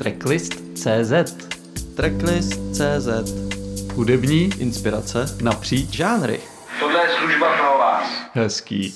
Tracklist.cz. Tracklist.cz. Hudební inspirace napříč žánry. Tohle je služba pro vás. Hezký.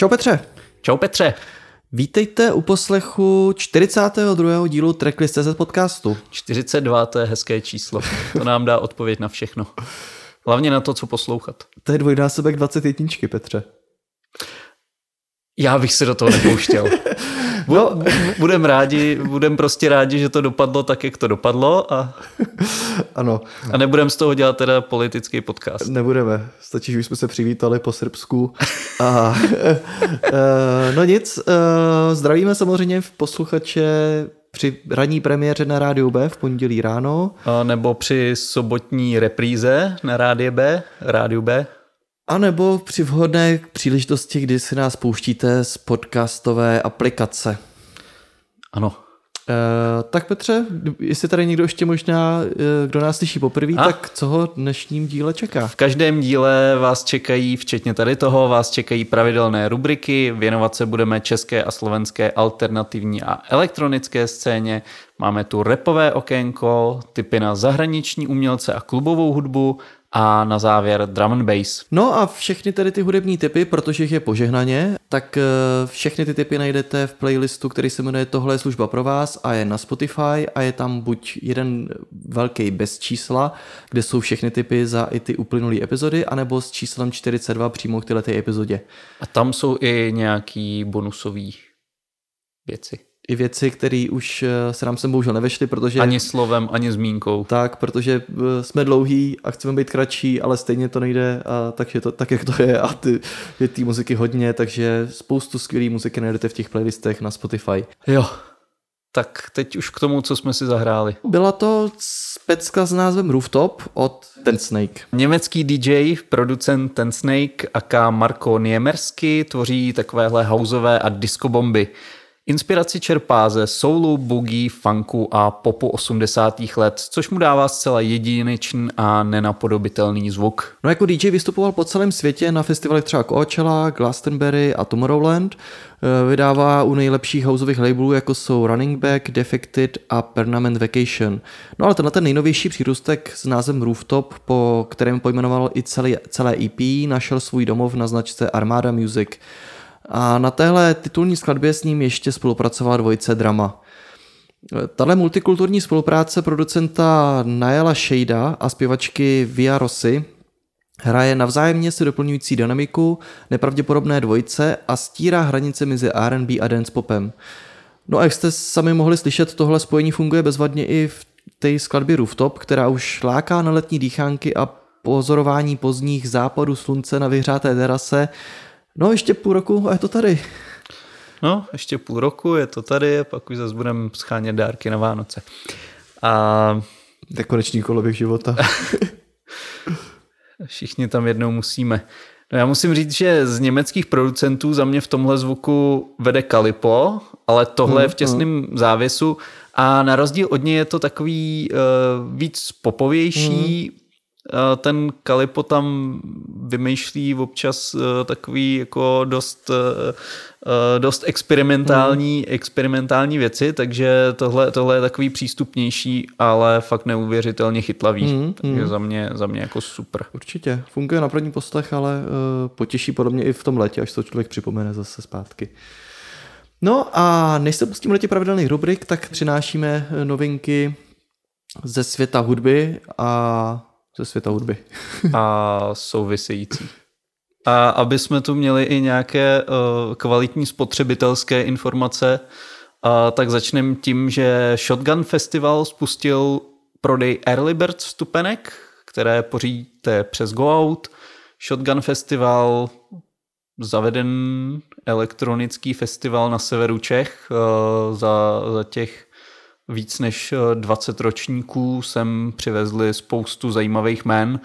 Čau Petře. Čau Petře. Vítejte u poslechu 42. dílu Tracklist.cz podcastu. 42, to je hezké číslo. To nám dá odpověď na všechno. Hlavně na to, co poslouchat. To je dvojnásobek 21, Petře. Já bych se do toho nepouštěl. No. Budem prostě rádi, že to dopadlo tak, jak to dopadlo a ano. A nebudem z toho dělat teda politický podcast. Nebudeme, stačí, že už jsme se přivítali po Srbsku. A no nic, zdravíme samozřejmě posluchače při ranní premiéře na Rádiu B v pondělí ráno. A nebo při sobotní repríze na Rádiu B. A nebo při vhodné příležitosti, kdy si nás pouštíte z podcastové aplikace. Ano. Tak Petře, jestli tady někdo ještě možná, kdo nás slyší poprvé, tak co ho v dnešním díle čeká? V každém díle vás čekají, včetně tady toho, vás čekají pravidelné rubriky, věnovat se budeme české a slovenské alternativní a elektronické scéně, máme tu rapové okénko, tipy na zahraniční umělce a klubovou hudbu, a na závěr drum and bass. No a všechny tedy ty hudební tipy, protože jich je požehnaně, tak všechny ty tipy najdete v playlistu, který se jmenuje Tohle je služba pro vás a je na Spotify a je tam buď jeden velký bez čísla, kde jsou všechny tipy za i ty uplynulé epizody, anebo s číslem 42 přímo k této epizodě. A tam jsou i nějaký bonusové věci. i věci, které už se nám sem bohužel nevešly, protože... Ani slovem, ani zmínkou. Tak, protože jsme dlouhý a chceme být kratší, ale stejně to nejde, a takže to, tak, jak to je, a je té muziky hodně, takže spoustu skvělý muziky najdete v těch playlistech na Spotify. Jo, tak teď už k tomu, co jsme si zahráli. Byla to pecka s názvem Rooftop od Tensnake. Německý DJ, producent Tensnake aka Marko Niemersky tvoří takovéhle houseové a disco bomby. Inspiraci čerpá ze soulu, boogie, funku a popu 80. let, což mu dává zcela jedinečný a nenapodobitelný zvuk. No, jako DJ vystupoval po celém světě na festivalech třeba Coachella, Glastonbury a Tomorrowland. Vydává u nejlepších houseových labelů, jako jsou Running Back, Defected a Permanent Vacation. No, ale tenhle ten nejnovější přírůstek s názvem Rooftop, po kterém pojmenoval i celé EP, našel svůj domov na značce Armada Music. A na téhle titulní skladbě s ním ještě spolupracovala dvojice Drama. Tahle multikulturní spolupráce producenta Nayala Shada a zpěvačky Via Rossi hraje navzájemně si doplňující dynamiku nepravděpodobné dvojice a stírá hranice mezi R&B a dance popem. No a jak jste sami mohli slyšet, tohle spojení funguje bezvadně i v té skladbě Rooftop, která už láká na letní dýchánky a pozorování pozdních západů slunce na vyhřáté terase. No, ještě půl roku a je to tady. No, ještě půl roku, je to tady a pak už zase budeme schánět dárky na Vánoce. A... To je konečný koloběh života. Všichni tam jednou musíme. No, já musím říct, že z německých producentů za mě v tomhle zvuku vede Kalipo, ale tohle je v těsném závěsu a na rozdíl od něj je to takový víc popovější. Ten Kalipo tam vymýšlí občas takový jako dost experimentální věci, takže tohle je takový přístupnější, ale fakt neuvěřitelně chytlavý. Takže za mě jako super. Určitě. Funguje na první postech, ale potěší podobně i v tom létě, až to člověk připomene zase zpátky. No a než se pustíme do těch pravidelných rubrik, tak přinášíme novinky ze světa hudby a související. A aby jsme tu měli i nějaké kvalitní spotřebitelské informace, tak začneme tím, že Shotgun Festival spustil prodej Early Bird vstupenek, které pořídíte přes GoOut. Shotgun Festival, zaveden elektronický festival na severu Čech, za těch víc než 20 ročníků sem přivezli spoustu zajímavých jmen,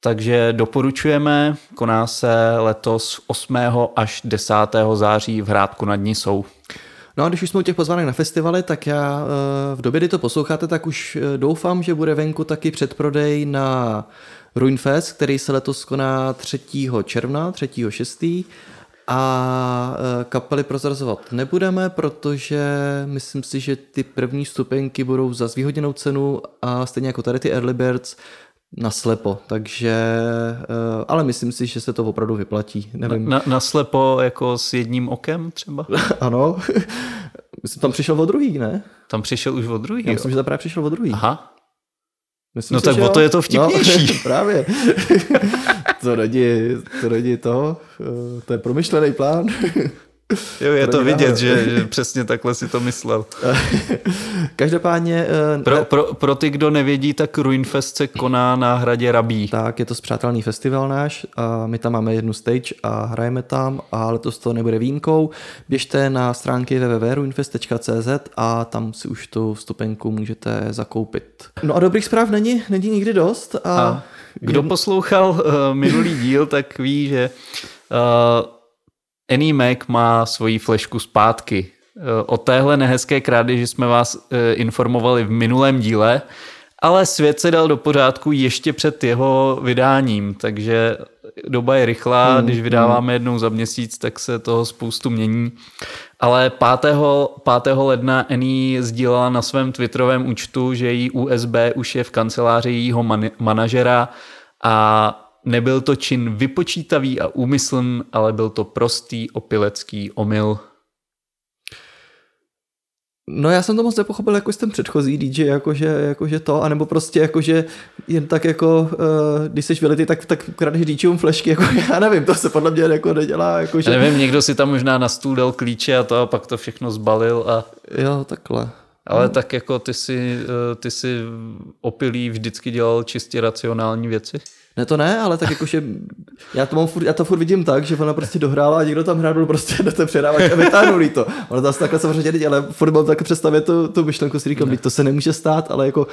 takže doporučujeme, koná se letos 8. až 10. září v Hrádku nad Nisou. No a když už jsme u těch pozvánek na festivaly, tak já v době, kdy to posloucháte, tak už doufám, že bude venku taky předprodej na Ruinfest, který se letos koná 3. června, 3. 6. A kapely prozrazovat nebudeme, protože myslím si, že ty první stupenky budou za zvýhodněnou cenu a stejně jako tady ty Early Birds naslepo, takže ale myslím si, že se to opravdu vyplatí. Nevím. Naslepo jako s jedním okem třeba? Ano. Myslím, tam přišel o druhý, ne? Tam přišel už o druhý? Já myslím, že tam právě přišel o druhý. Aha. Myslím si, tak o to je to vtipnější. No, právě. To je promyšlený plán. Jo, je to vidět, že přesně takhle si to myslel. Každopádně... Pro ty, kdo nevědí, tak Ruinfest se koná na hradě Rabí. Tak, je to spřátelný festival náš a my tam máme jednu stage a hrajeme tam a letos to nebude výjimkou. Běžte na stránky www.ruinfest.cz a tam si už tu vstupenku můžete zakoupit. No a dobrých zpráv není nikdy dost. A kdo poslouchal minulý díl, tak ví, že... Annie Mac má svoji flešku zpátky. O téhle nehezké krádeži jsme vás informovali v minulém díle, ale svět se dal do pořádku ještě před jeho vydáním, takže doba je rychlá, když vydáváme jednou za měsíc, tak se toho spoustu mění. Ale 5. ledna Annie sdílela na svém twitterovém účtu, že její USB už je v kanceláři jejího manažera a nebyl to čin vypočítavý a úmyslný, ale byl to prostý opilecký omyl. No já jsem to moc nepochopil jako ten předchozí DJ, jakože to, anebo prostě jakože jen tak jako, když jsi velitý, tak kradeš DJům flešky, jako já nevím, to se podle mě jako nedělá. Jakože... Já nevím, někdo si tam možná na stůl dal klíče a to a pak to všechno zbalil a... Jo, takhle. Ale no. Tak jako ty si opilý vždycky dělal čistě racionální věci? Ne, to ne, ale tak jakože já to furt vidím tak, že ona prostě dohrála a někdo tam hrál, byl prostě na ten předávač a vytáhnul to. Ono tam se takhle samozřejmě dělí, ale furt mám tak představit tu myšlenku s Ríkom, to se nemůže stát, ale jako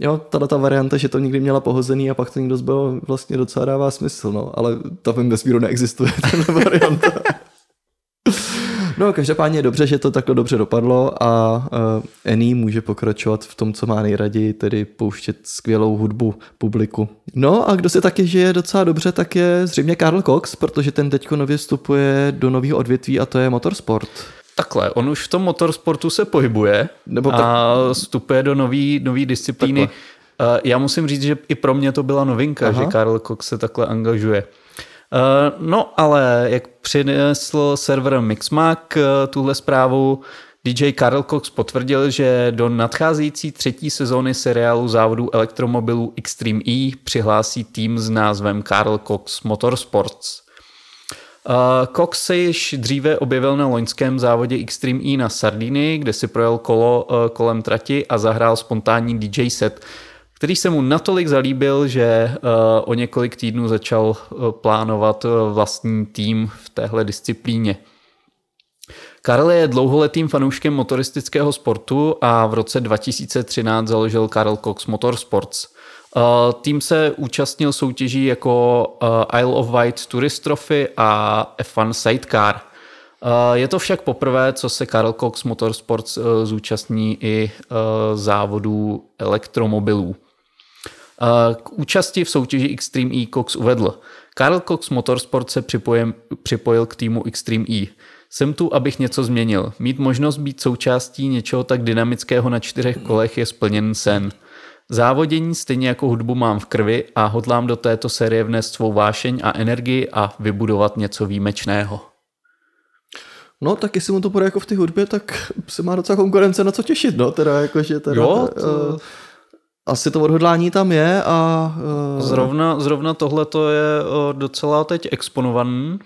jo, ta varianta, že to někdy měla pohozený a pak to někdo zbyl, vlastně docela dává smysl, no, ale ta v mém vesmíru neexistuje, ta varianta. No, každopádně je dobře, že to takhle dobře dopadlo a Annie může pokračovat v tom, co má nejraději, tedy pouštět skvělou hudbu publiku. No a kdo se taky žije docela dobře, tak je zřejmě Carl Cox, protože ten teďko nově vstupuje do nového odvětví a to je motorsport. Takhle, on už v tom motorsportu se pohybuje a vstupuje do nový disciplíny. Takhle. Já musím říct, že i pro mě to byla novinka, Aha. Že Carl Cox se takhle angažuje. No ale jak přinesl server Mixmag tuhle zprávu, DJ Carl Cox potvrdil, že do nadcházející 3. sezóny seriálu závodů elektromobilů Extreme E přihlásí tým s názvem Carl Cox Motorsports. Cox se již dříve objevil na loňském závodě Extreme E na Sardinii, kde si projel kolo kolem trati a zahrál spontánní DJ set, který se mu natolik zalíbil, že o několik týdnů začal plánovat vlastní tým v téhle disciplíně. Carl je dlouholetým fanouškem motoristického sportu a v roce 2013 založil Carl Cox Motorsports. Tým se účastnil soutěží jako Isle of Wight Tourist Trophy a F1 Sidecar. Je to však poprvé, co se Carl Cox Motorsports zúčastní i závodů elektromobilů. K účasti v soutěži Extreme E Cox uvedl: Carl Cox Motorsport se připojil k týmu Extreme E. Jsem tu, abych něco změnil. Mít možnost být součástí něčeho tak dynamického na 4 kolech je splněn sen. Závodění stejně jako hudbu mám v krvi a hodlám do této série vnést svou vášeň a energii a vybudovat něco výjimečného. No, tak jestli mu to půjde jako v té hudbě, tak se má docela konkurence na co těšit, no, teda jakože teda... Jo, to... Asi to odhodlání tam je a... Zrovna tohleto je docela teď exponovaný.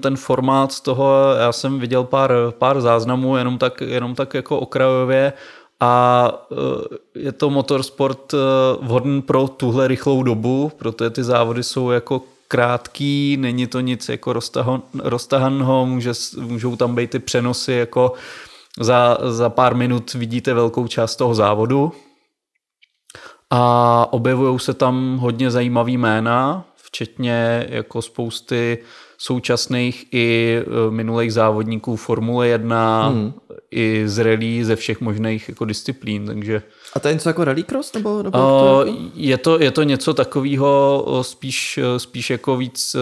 Ten formát z toho, já jsem viděl pár záznamů, jenom tak jako okrajově a je to motorsport vhodný pro tuhle rychlou dobu, protože ty závody jsou jako krátký, není to nic jako roztahanného, můžou tam být ty přenosy jako za pár minut vidíte velkou část toho závodu a objevují se tam hodně zajímavý jména, včetně jako spousty současných i minulých závodníků Formule 1 i z rally ze všech možných jako disciplín, takže... A to je něco jako rallycross? Nebo je to něco takového spíš jako víc,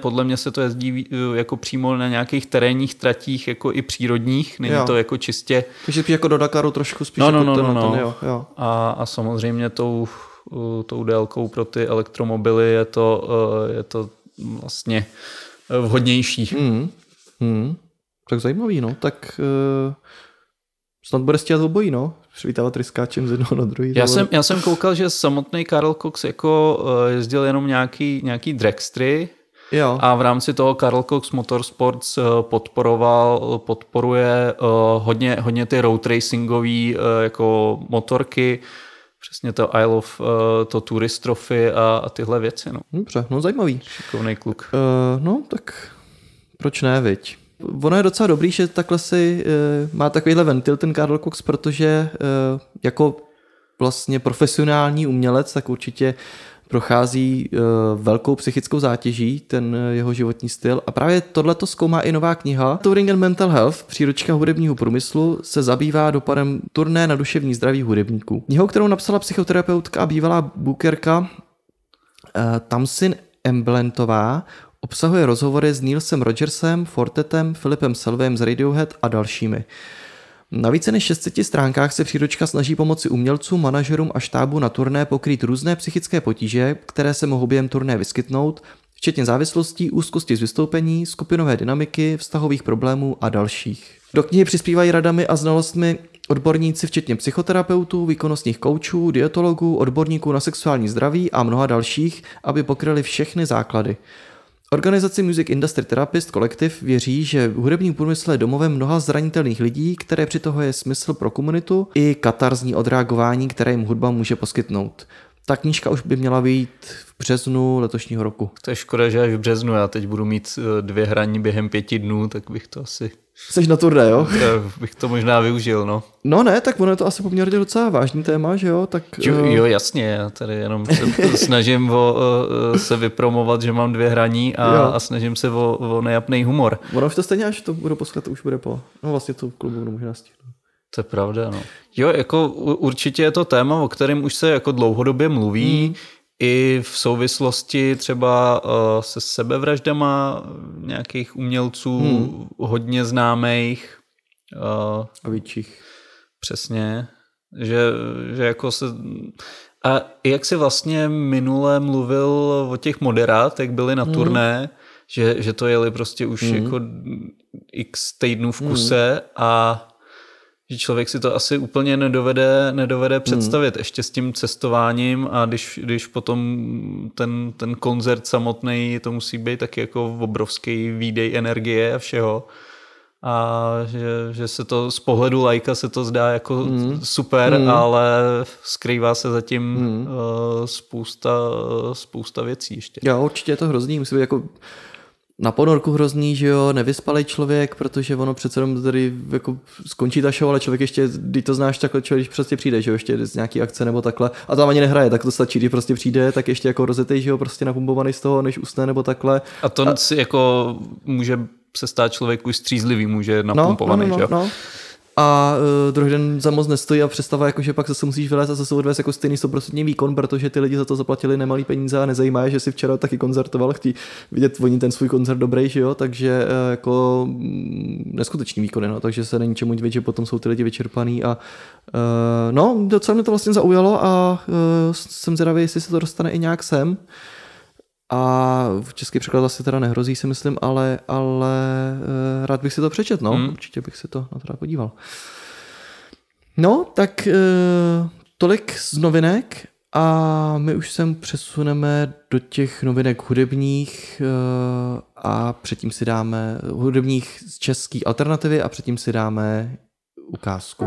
podle mě se to jezdí jako přímo na nějakých terénních tratích, jako i přírodních, není jo. To jako čistě... Takže spíš jako do Dakaru trošku spíš ten, jo. A samozřejmě tou délkou pro ty elektromobily je to vlastně vhodnější. Tak zajímavý, no. Tak snad bude stíhat obojí, no. Přivítávat ryskáčem z jednoho na druhý. Já jsem koukal, že samotný Carl Cox jako jezdil jenom nějaký dragstry. Jo. A v rámci toho Carl Cox Motorsports podporuje hodně ty road racingové jako motorky. Přesně to I love, to Tourist Trophy a tyhle věci. No. Dobře, no zajímavý. Šikovnej kluk. No tak proč ne, viď? Ono je docela dobrý, že takhle si má takovýhle ventil ten Carl Cox, protože jako vlastně profesionální umělec, tak určitě prochází velkou psychickou zátěží, ten jeho životní styl. A právě tohleto zkoumá i nová kniha Touring and Mental Health, příručka hudebního průmyslu, se zabývá dopadem turné na duševní zdraví hudebníků. Knihou, kterou napsala psychoterapeutka a bývalá bookerka Tamsin M. obsahuje rozhovory s Neilsem Rogersem, Fortetem, Filipem Selvem z Radiohead a dalšími. Na více než 600 stránkách se příručka snaží pomoci umělcům, manažerům a štábu na turné pokrýt různé psychické potíže, které se mohou během turné vyskytnout, včetně závislostí, úzkosti z vystoupení, skupinové dynamiky, vztahových problémů a dalších. Do knihy přispívají radami a znalostmi odborníci včetně psychoterapeutů, výkonnostních koučů, dietologů, odborníků na sexuální zdraví a mnoha dalších, aby pokryli všechny základy. Organizace Music Industry Therapist Collective věří, že hudební průmysl je domovem mnoha zranitelných lidí, které přitahuje smysl pro komunitu i katarzní odreagování, které jim hudba může poskytnout. Ta knížka už by měla vyjít v březnu letošního roku. To je škoda, že až v březnu. Já teď budu mít 2 hraní během 5 dnů, tak bych to asi... Jseš na turné, jo? Tak bych to možná využil, no. No ne, tak ono je to asi poměrně docela vážný téma, že jo? Tak, jo, jasně, já tady jenom se snažím se vypromovat, že mám 2 hraní a snažím se o nejapnej humor. Ono už to stejně, až to budu poslouchat, to už bude po... No vlastně tu klubu možná stihnu. To je pravda, no. Jo, jako určitě je to téma, o kterém už se jako dlouhodobě mluví, i v souvislosti třeba se sebevraždama nějakých umělců, hodně známých. A větších. Přesně. Že jako se... A jak jsi vlastně minule mluvil o těch moderátech, jak byli na turné, že to jeli prostě už jako x týdnů v kuse a že člověk si to asi úplně nedovede představit ještě s tím cestováním a když potom ten koncert samotný, to musí být taky jako obrovský výdej energie a všeho. A že se to z pohledu laika se to zdá jako super, ale skrývá se zatím spousta věcí ještě. Jo, určitě je to hrozný, musí být jako... Na ponorku hrozný, že jo, nevyspalej člověk, protože ono přece jenom tady jako skončí ta show, ale člověk ještě, když to znáš takhle, člověk, když prostě přijde, že jo, ještě z nějaký akce nebo takhle, a tam ani nehraje, tak to stačí, když prostě přijde, tak ještě jako rozjetej, že jo, prostě napumpovaný z toho, než usne nebo takhle. A to si jako může se stát člověku střízlivý, může napumpovaný, že jo. No. A druhý den za moc nestojí a představa, jakože pak se musíš vylézt a zase odvést jako stejný 100% výkon, protože ty lidi za to zaplatili nemalý peníze a nezajímá je, že si včera taky koncertoval, chtějí vidět oni ten svůj koncert dobrý, že jo, takže jako neskutečný výkon, no, takže se není čemu divit, že potom jsou ty lidi vyčerpaný a no, docela mě to vlastně zaujalo a jsem zvědavý, jestli se to dostane i nějak sem. A v český překlad asi teda nehrozí, si myslím, ale rád bych si to přečet, no. Určitě bych si to na to podíval. No, tak tolik z novinek a my už sem přesuneme do těch novinek hudebních a předtím si dáme hudebních z české alternativy a předtím si dáme ukázku.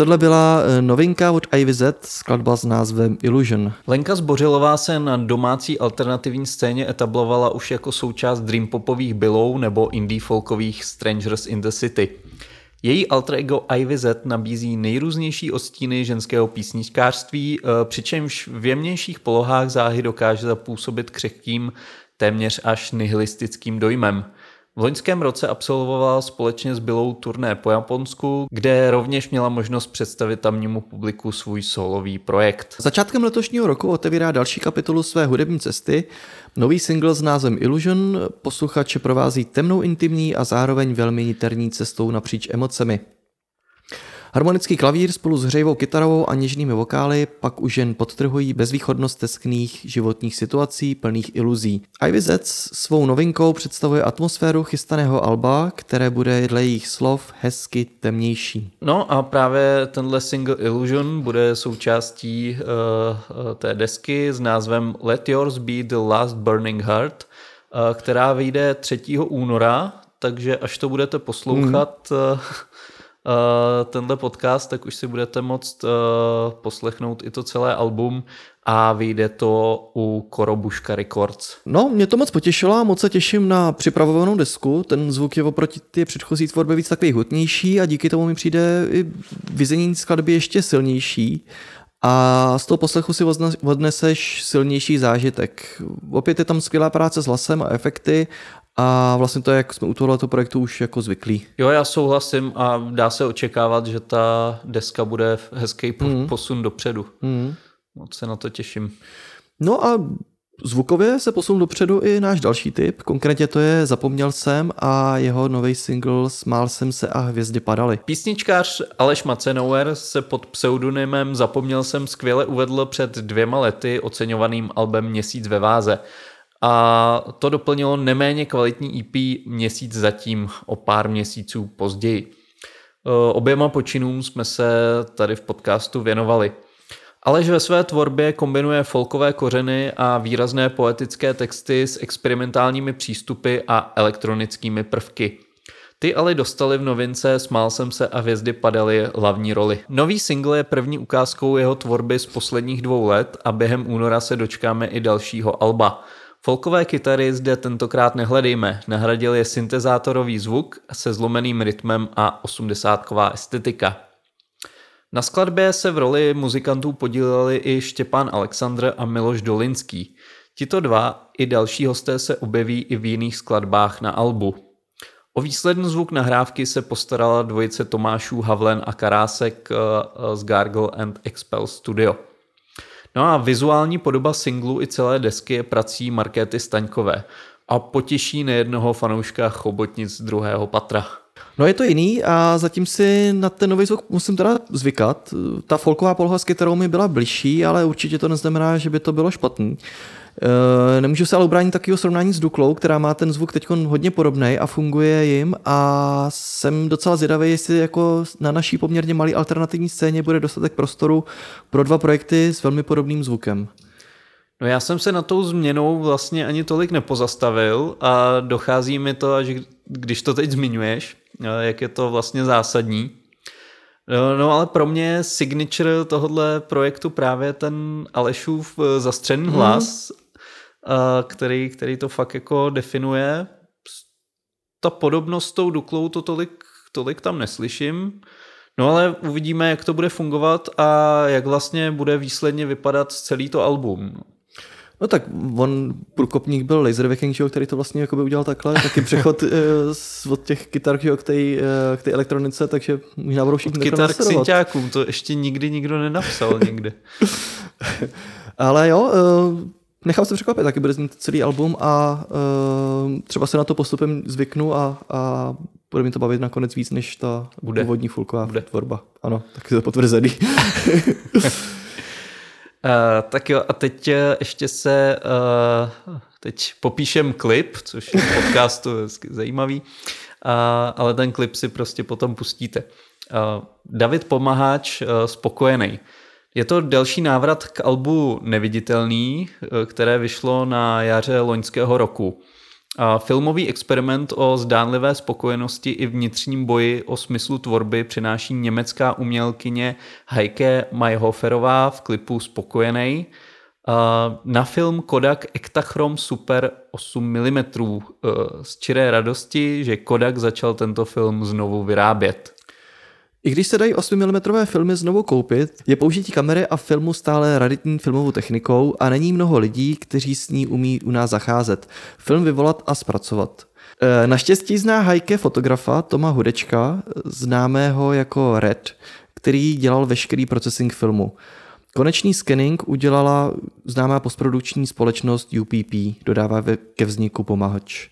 tohle byla novinka od Ivy Z, skladba s názvem Illusion. Lenka Zbořilová se na domácí alternativní scéně etablovala už jako součást dreampopových bilou nebo indie folkových Strangers in the City. Její alter ego Ivy Z nabízí nejrůznější odstíny ženského písničkářství, přičemž v jemnějších polohách záhy dokáže zapůsobit křehkým, téměř až nihilistickým dojmem. V loňském roce absolvovala společně s Billou turné po Japonsku, kde rovněž měla možnost představit tamnímu publiku svůj solový projekt. Začátkem letošního roku otevírá další kapitolu své hudební cesty. Nový single s názvem Illusion posluchače provází temnou intimní a zároveň velmi niterní cestou napříč emocemi. Harmonický klavír spolu s hřejivou kytarovou a něžnými vokály pak už jen podtrhují bezvýchodnost teskných životních situací plných iluzí. Ivy Z svou novinkou představuje atmosféru chystaného alba, které bude dle jejich slov hezky temnější. No a právě tenhle single Illusion bude součástí té desky s názvem Let Yours Be The Last Burning Heart, která vyjde 3. února, takže až to budete poslouchat... Tenhle podcast, tak už si budete moct poslechnout i to celé album a vyjde to u Korobuška Records. No, mě to moc potěšilo a moc se těším na připravovanou desku. Ten zvuk je oproti ty předchozí tvorby víc takový hutnější a díky tomu mi přijde i vyznění skladby ještě silnější. A z toho poslechu si odneseš silnější zážitek. Opět je tam skvělá práce s hlasem a efekty a vlastně to je, jak jsme u tohoto projektu už jako zvyklí. Jo, já souhlasím a dá se očekávat, že ta deska bude hezký posun dopředu. Moc se na to těším. No a zvukově se posun dopředu i náš další tip, konkrétně to je Zapomněl jsem a jeho nový single Smál jsem se a hvězdy padaly. Písničkář Aleš Macenauer se pod pseudonymem Zapomněl jsem skvěle uvedl před 2 lety oceňovaným albem Měsíc ve váze. A to doplnilo neméně kvalitní EP Měsíc zatím o pár měsíců později. Oběma počinům jsme se tady v podcastu věnovali. Aleš ve své tvorbě kombinuje folkové kořeny a výrazné poetické texty s experimentálními přístupy a elektronickými prvky. Ty ale dostali v novince Smál jsem se a hvězdy padaly hlavní roli. Nový single je první ukázkou jeho tvorby z posledních 2 let a během února se dočkáme i dalšího alba. Folkové kytary zde tentokrát nehledejme, nahradil je syntezátorový zvuk se zlomeným rytmem a 80ková estetika. Na skladbě se v roli muzikantů podíleli i Štěpán Alexandr a Miloš Dolinský. Tito dva i další hosté se objeví i v jiných skladbách na albu. O výsledný zvuk nahrávky se postarala dvojice Tomášů Havlen a Karásek z Gargle and Expel Studio. No a vizuální podoba singlu i celé desky je prací Markéty Staňkové a potěší nejednoho fanouška chobotnic druhého patra. No je to jiný a zatím si na ten nový zvuk musím teda zvykat. Ta folková poloha s kytarou mi byla bližší, ale určitě to neznamená, že by to bylo špatný. Nemůžu se ale ubránit takového srovnání s Duklou, která má ten zvuk teď hodně podobný a funguje jim a jsem docela zvědavý, jestli jako na naší poměrně malé alternativní scéně bude dostatek prostoru pro 2 projekty s velmi podobným zvukem. No já jsem se na tou změnou vlastně ani tolik nepozastavil a dochází mi to, až když to teď zmiňuješ, jak je to vlastně zásadní. No ale pro mě signature tohohle projektu právě ten Alešův zastřený hlas, který to fakt jako definuje. Ta podobnost s tou Duklou to tolik tam neslyším. No ale uvidíme, jak to bude fungovat a jak vlastně bude výsledně vypadat celý to album. No tak on průkopník byl Laser Viking, který to vlastně udělal takhle, taky přechod od těch kytar k té elektronice, takže možná budou všichni kytar k synťákům, to ještě nikdy nikdo nenapsal někde. Ale jo, nechám se překvapit, taky bude znít celý album a třeba se na to postupem zvyknu a bude mi to bavit nakonec víc, než ta původní folková tvorba. Ano, taky to je potvrzený. Tak jo, a teď ještě se teď popíšem klip, což je v podcastu zajímavý, ale ten klip si prostě potom pustíte. David Pomaháč Spokojenej. Je to další návrat k albu Neviditelný, které vyšlo na jaře loňského roku. Filmový experiment o zdánlivé spokojenosti i vnitřním boji o smyslu tvorby přináší německá umělkyně Heike Mayhoferová v klipu Spokojenej. Na film Kodak Ektachrom Super 8 mm z čiré radosti, že Kodak začal tento film znovu vyrábět. I když se dají 8mm filmy znovu koupit, je použití kamery a filmu stále raritní filmovou technikou a není mnoho lidí, kteří s ní umí u nás zacházet, film vyvolat a zpracovat. Naštěstí zná Heike fotografa Toma Hudečka, známého jako Red, který dělal veškerý procesing filmu. Konečný scanning udělala známá postprodukční společnost UPP, dodává ke vzniku pomahač.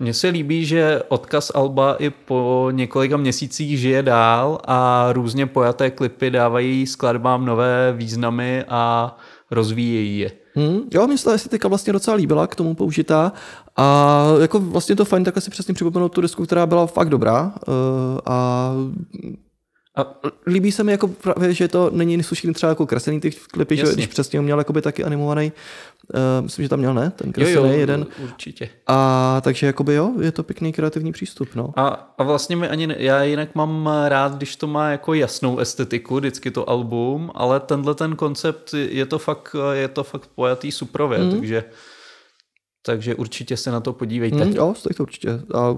Mně se líbí, že odkaz alba i po několika měsících žije dál a různě pojaté klipy dávají skladbám nové významy a rozvíjejí je. Jo, mně se ta estetika vlastně docela líbila, k tomu použitá. A jako vlastně to fajn, takhle si přesně připomenout tu desku, která byla fakt dobrá. A líbí se mi jako právě, že to není slušný třeba jako kreslený ty klipy, že, když přesně měl jakoby taky animovaný. Myslím, že tam měl, ne? Ten kreslený jeden. Určitě. A takže jakoby jo, je to pěkný kreativní přístup. No. A vlastně mi ani, já jinak mám rád, když to má jako jasnou estetiku, vždycky to album, ale tenhle ten koncept je to fakt pojatý suprově, takže určitě se na to podívejte. Jo, tak to určitě. A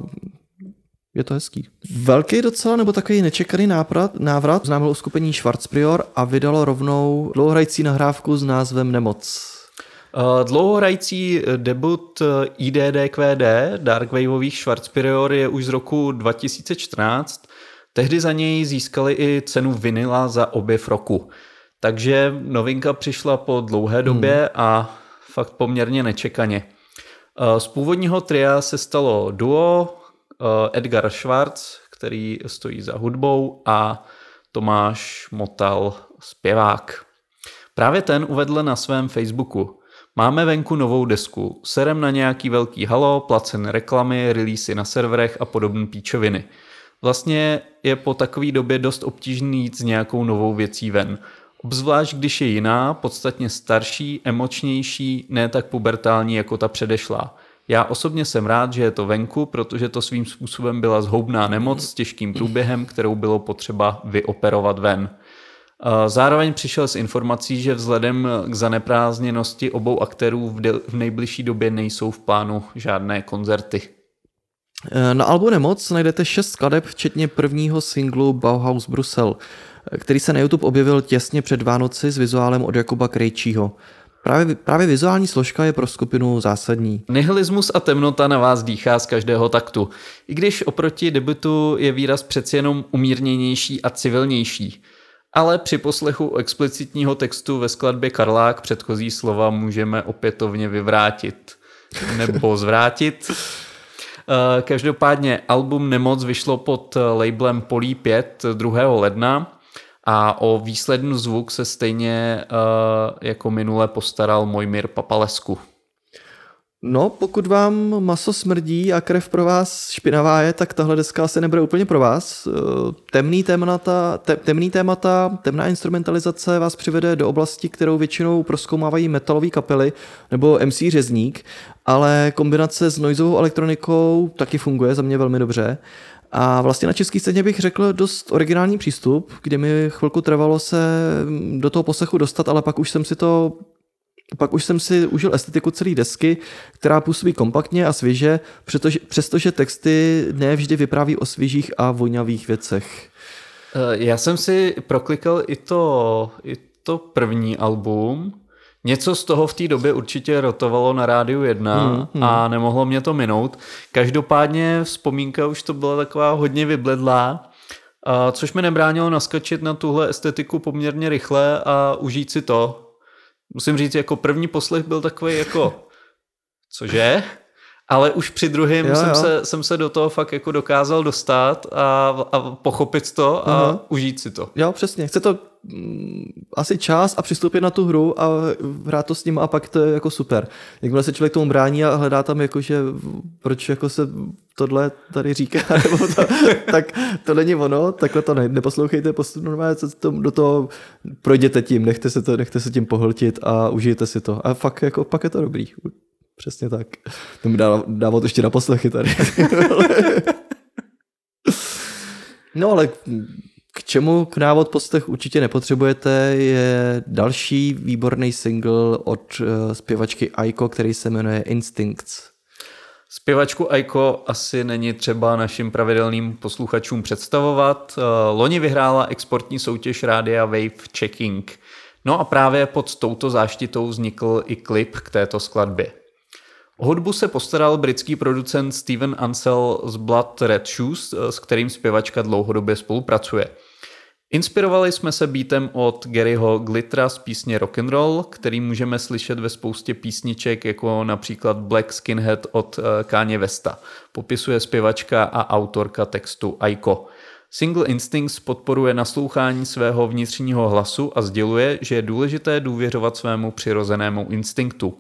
je to hezký. Velký docela, nebo takový nečekaný návrat oznámilo uskupení Schwarzprior a vydalo rovnou dlouhohrající nahrávku s názvem Nemoc. Dlouhohrající debut IDDQD darkwaveových Schwarzprior je už z roku 2014. Tehdy za něj získali i cenu vinila za objev roku. Takže novinka přišla po dlouhé době a fakt poměrně nečekaně. Z původního tria se stalo duo, Edgar Schwarz, který stojí za hudbou, a Tomáš Motal, zpěvák. Právě ten uvedl na svém Facebooku: máme venku novou desku, serem na nějaký velký halo, placen reklamy, releasy na serverech a podobné píčoviny. Vlastně je po takové době dost obtížný jít s nějakou novou věcí ven. Obzvlášť, když je jiná, podstatně starší, emočnější, ne tak pubertální jako ta předešlá. Já osobně jsem rád, že je to venku, protože to svým způsobem byla zhoubná nemoc s těžkým průběhem, kterou bylo potřeba vyoperovat ven. Zároveň přišel s informací, že vzhledem k zaneprázdněnosti obou aktérů v nejbližší době nejsou v plánu žádné koncerty. Na albu Nemoc najdete 6 skladeb, včetně prvního singlu Bauhaus Brusel, který se na YouTube objevil těsně před Vánoci s vizuálem od Jakuba Krejčího. Právě vizuální složka je pro skupinu zásadní. Nihilismus a temnota na vás dýchá z každého taktu. I když oproti debutu je výraz přeci jenom umírněnější a civilnější. Ale při poslechu explicitního textu ve skladbě Karlák předchozí slova můžeme opětovně vyvrátit. Nebo zvrátit. Každopádně album Nemoc vyšlo pod labelem Polí 5 2. ledna. A o výsledný zvuk se stejně jako minule postaral Mojmír Papalesku. No, pokud vám maso smrdí a krev pro vás špinavá je, tak tahle deska asi nebude úplně pro vás. Temná témata, temná instrumentalizace vás přivede do oblasti, kterou většinou prozkoumávají metalové kapely nebo MC Řezník, ale kombinace s noizovou elektronikou taky funguje za mě velmi dobře. A vlastně na český scéně bych řekl dost originální přístup, kde mi chvilku trvalo se do toho poslechu dostat, ale pak už jsem si užil estetiku celé desky, která působí kompaktně a svěže, přestože texty ne vždy vypráví o svěžích a vonavých věcech. Já jsem si proklikal i to první album. Něco z toho v té době určitě rotovalo na Rádiu 1 a nemohlo mě to minout. Každopádně vzpomínka už to byla taková hodně vybledlá, což mi nebránilo naskočit na tuhle estetiku poměrně rychle a užít si to. Musím říct, jako první poslech byl takový jako cože? Ale už při druhém jsem se do toho fakt jako dokázal dostat a pochopit to a užít si to. Jo, přesně. Chce to asi čas a přistoupit na tu hru a hrát to s ním a pak to je jako super. Jakmile se člověk tomu brání a hledá tam jako, že proč jako se tohle tady říká, nebo to, tak to není ono, takhle to neposlouchejte, normálně do toho projděte tím, nechte se tím pohltit a užijte si to. A fakt jako pak je to dobrý. Přesně tak. To mi dávalo ještě na poslechy tady. No ale k čemu návod poslech určitě nepotřebujete, je další výborný single od zpěvačky Aiko, který se jmenuje Instincts. Zpěvačku Aiko asi není třeba našim pravidelným posluchačům představovat. Loni vyhrála exportní soutěž Rádia Wave Checking. No a právě pod touto záštitou vznikl i klip k této skladbě. O hudbu se postaral britský producent Steven Ansell z Blood Red Shoes, s kterým zpěvačka dlouhodobě spolupracuje. Inspirovali jsme se beatem od Garyho Glittra z písně Rock'n'Roll, který můžeme slyšet ve spoustě písniček, jako například Black Skinhead od Kanye Westa, popisuje zpěvačka a autorka textu Aiko. Single Instincts podporuje naslouchání svého vnitřního hlasu a sděluje, že je důležité důvěřovat svému přirozenému instinktu.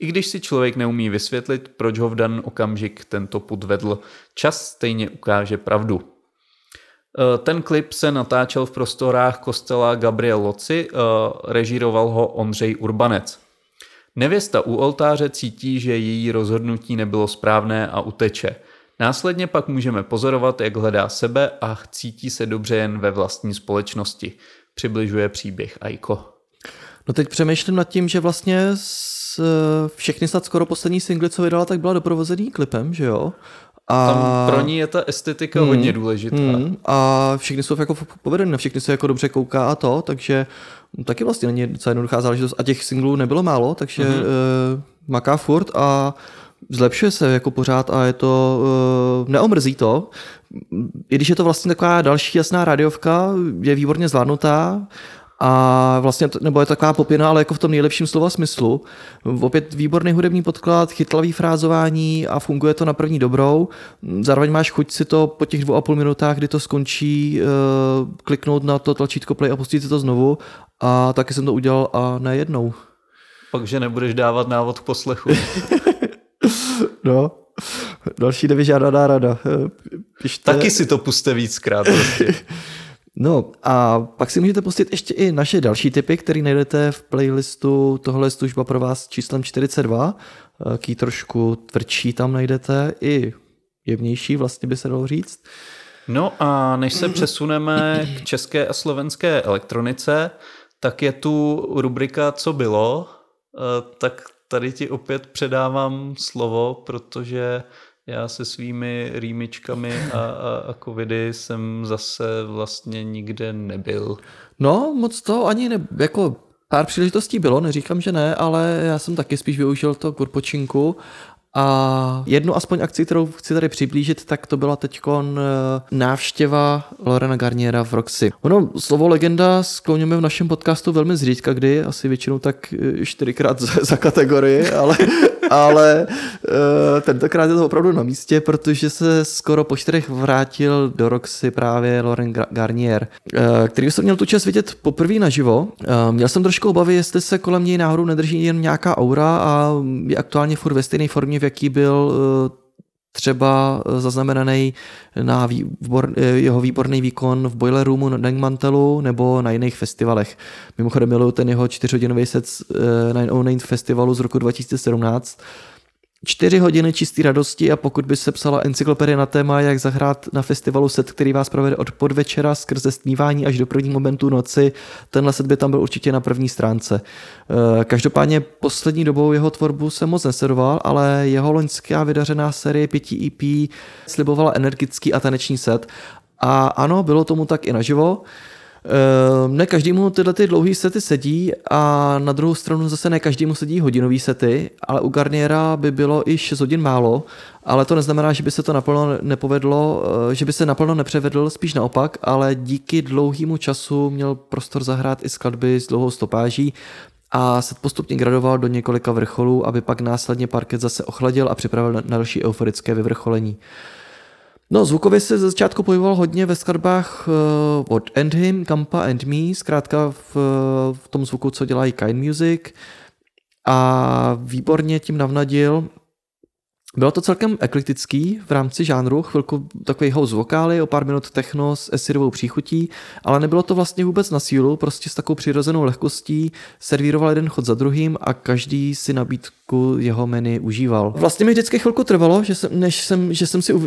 I když si člověk neumí vysvětlit, proč ho v dan okamžik tento put vedl, čas stejně ukáže pravdu. Ten klip se natáčel v prostorách kostela Gabriel Loci, režíroval ho Ondřej Urbanec. Nevěsta u oltáře cítí, že její rozhodnutí nebylo správné a uteče. Následně pak můžeme pozorovat, jak hledá sebe a cítí se dobře jen ve vlastní společnosti. Přibližuje příběh Aiko. No teď přemýšlím nad tím, že vlastně všechny snad skoro poslední singly, co vydala, tak byla doprovozený klipem, že jo? A tam pro ní je ta estetika hodně důležitá. A všechny jsou jako povedené, všechny se jako dobře kouká a to, takže taky vlastně není docela jednoduchá záležitost. A těch singlů nebylo málo, takže maká furt a zlepšuje se jako pořád a je to, neomrzí to. I když je to vlastně taková další jasná rádiovka, je výborně zvládnutá a vlastně, nebo je taková popěná, ale jako v tom nejlepším slova smyslu. Opět výborný hudební podklad, chytlavý frázování a funguje to na první dobrou. Zároveň máš chuť si to po těch 2,5 minutách, kdy to skončí, kliknout na to tlačítko play a pustit si to znovu a taky jsem to udělal a ne jednou. Pak, že nebudeš dávat návod k poslechu. No, další nevyžádaná rada. Pište. Taky si to puste víckrát. Prostě. No a pak si můžete pustit ještě i naše další tipy, které najdete v playlistu Tohle je služba pro vás číslem 42, ký trošku tvrdší tam najdete i jemnější, vlastně by se dalo říct. No a než se přesuneme k české a slovenské elektronice, tak je tu rubrika Co bylo, tak tady ti opět předávám slovo, protože já se svými rýmičkami a covidy jsem zase vlastně nikde nebyl. No, moc to ani ne, jako pár příležitostí bylo, neříkám, že ne, ale já jsem taky spíš využil to k odpočinku. A jednu aspoň akci, kterou chci tady přiblížit, tak to byla teďkon návštěva Lorena Garniera v Roxy. Ono, slovo legenda skloňujeme v našem podcastu velmi zřídka, kdy asi většinou tak 4x za kategorii, ale tentokrát je to opravdu na místě, protože se skoro po 4 vrátil do Roxy právě Loren Garnier, který jsem měl tu čest vidět poprvé naživo. Měl jsem trošku obavy, jestli se kolem něj náhodou nedrží jen nějaká aura a je aktuálně furt ve stejné formě, v jaký byl třeba zaznamenaný na jeho výborný výkon v Boiler Roomu na Dangmantelu nebo na jiných festivalech. Mimochodem miluju ten jeho 4hodinový set 909 festivalu z roku 2017. 4 hodiny čistý radosti a pokud by se psala encyklopedie na téma, jak zahrát na festivalu set, který vás provede od podvečera skrze snívání až do prvních momentů noci, tenhle set by tam byl určitě na první stránce. Každopádně poslední dobou jeho tvorbu jsem moc nesledoval, ale jeho loňská vydařená série 5 EP slibovala energický a taneční set. A ano, bylo tomu tak i naživo. Ne každému tyhle ty dlouhé sety sedí a na druhou stranu zase ne každému sedí hodinový sety, ale u Garniera by bylo i 6 hodin málo, ale to neznamená, že by se to naplno nepovedlo, že by se naplno nepřevedl, spíš naopak, ale díky dlouhému času měl prostor zahrát i skladby s dlouhou stopáží a set postupně gradoval do několika vrcholů, aby pak následně parket zase ochladil a připravil na další euforické vyvrcholení. No, zvukově se ze začátku pohyboval hodně ve skladbách od And Him, Kampa and Me, zkrátka v tom zvuku, co dělají Kind Music a výborně tím navnadil Bylo to celkem eklektický v rámci žánru, chvilku takový house vokály, o pár minut techno s acidovou příchutí, ale nebylo to vlastně vůbec na sílu, prostě s takovou přirozenou lehkostí servíroval jeden chod za druhým a každý si nabídku jeho menu užíval. Vlastně mi vždycky chvilku trvalo,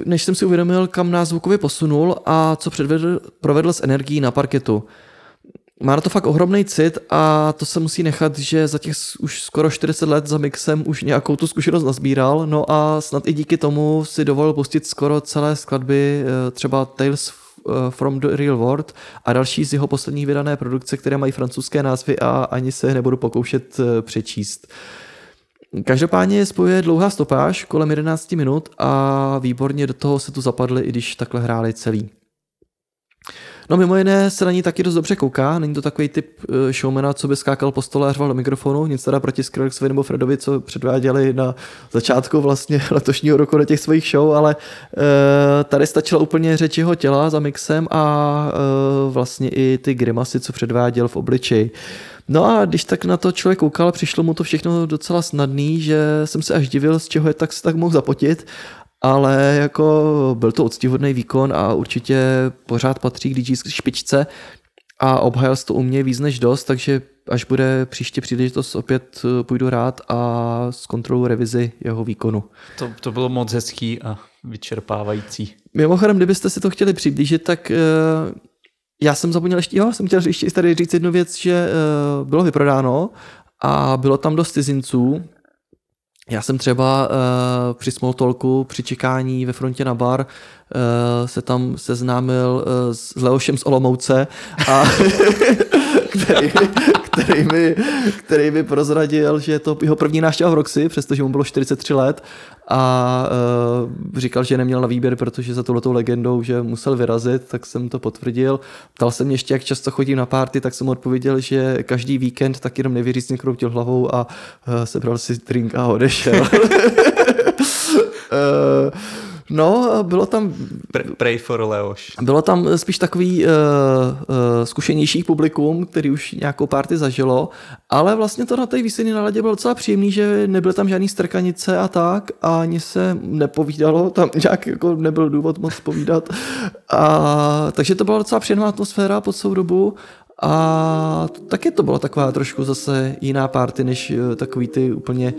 než jsem si uvědomil, kam nás zvukově posunul a co provedl s energií na parketu. Má na to fakt ohromný cit a to se musí nechat, že za těch už skoro 40 let za mixem už nějakou tu zkušenost nazbíral, no a snad i díky tomu si dovolil pustit skoro celé skladby, třeba Tales from the Real World a další z jeho posledních vydané produkce, které mají francouzské názvy a ani se nebudu pokoušet přečíst. Každopádně spojuje dlouhá stopáž kolem 11 minut a výborně do toho se tu zapadli, i když takhle hráli celý. No mimo jiné se na ní taky dost dobře kouká, není to takový typ showmana, co by skákal po stole a řval do mikrofonu, nic teda proti Skrillexovi nebo Fredovi, co předváděli na začátku vlastně letošního roku do těch svých show, ale tady stačila úplně řeč jeho těla za mixem a vlastně i ty grimasy, co předváděl v obličeji. No a když tak na to člověk koukal, přišlo mu to všechno docela snadný, že jsem se až divil, z čeho je tak se tak mohl zapotit. Ale jako byl to úctyhodný výkon a určitě pořád patří k DJs špičce a obhájil se to u mě víc než dost, takže až bude příště příležitost, opět půjdu rád a zkontroluji revizi jeho výkonu. To bylo moc hezký a vyčerpávající. Mimochodem, kdybyste si to chtěli přiblížit, tak já jsem zapomněl jsem chtěl tady říct jednu věc, že bylo vyprodáno a bylo tam dost cizinců. Já jsem třeba při smalltalku, při čekání ve frontě na bar se tam seznámil s Leošem z Olomouce, a který mi prozradil, že je to jeho první návštěva v Roxy, přestože mu bylo 43 let a říkal, že neměl na výběr, protože za touhletou legendou, že musel vyrazit, tak jsem to potvrdil. Ptal jsem mě ještě, jak často chodím na party, tak jsem mu odpověděl, že každý víkend tak jenom nevěřícně kroutil hlavou a sebral si drink a odešel. No, bylo tam... Pray for Leoš. Bylo tam spíš takový zkušenější publikum, který už nějakou party zažilo, ale vlastně to na té výsledné náladě bylo docela příjemný, že nebyly tam žádný strkanice a tak, a ani se nepovídalo, tam nějak jako nebyl důvod moc povídat. A takže to byla docela příjemná atmosféra pod svou dobu a taky to byla taková trošku zase jiná party, než takový ty úplně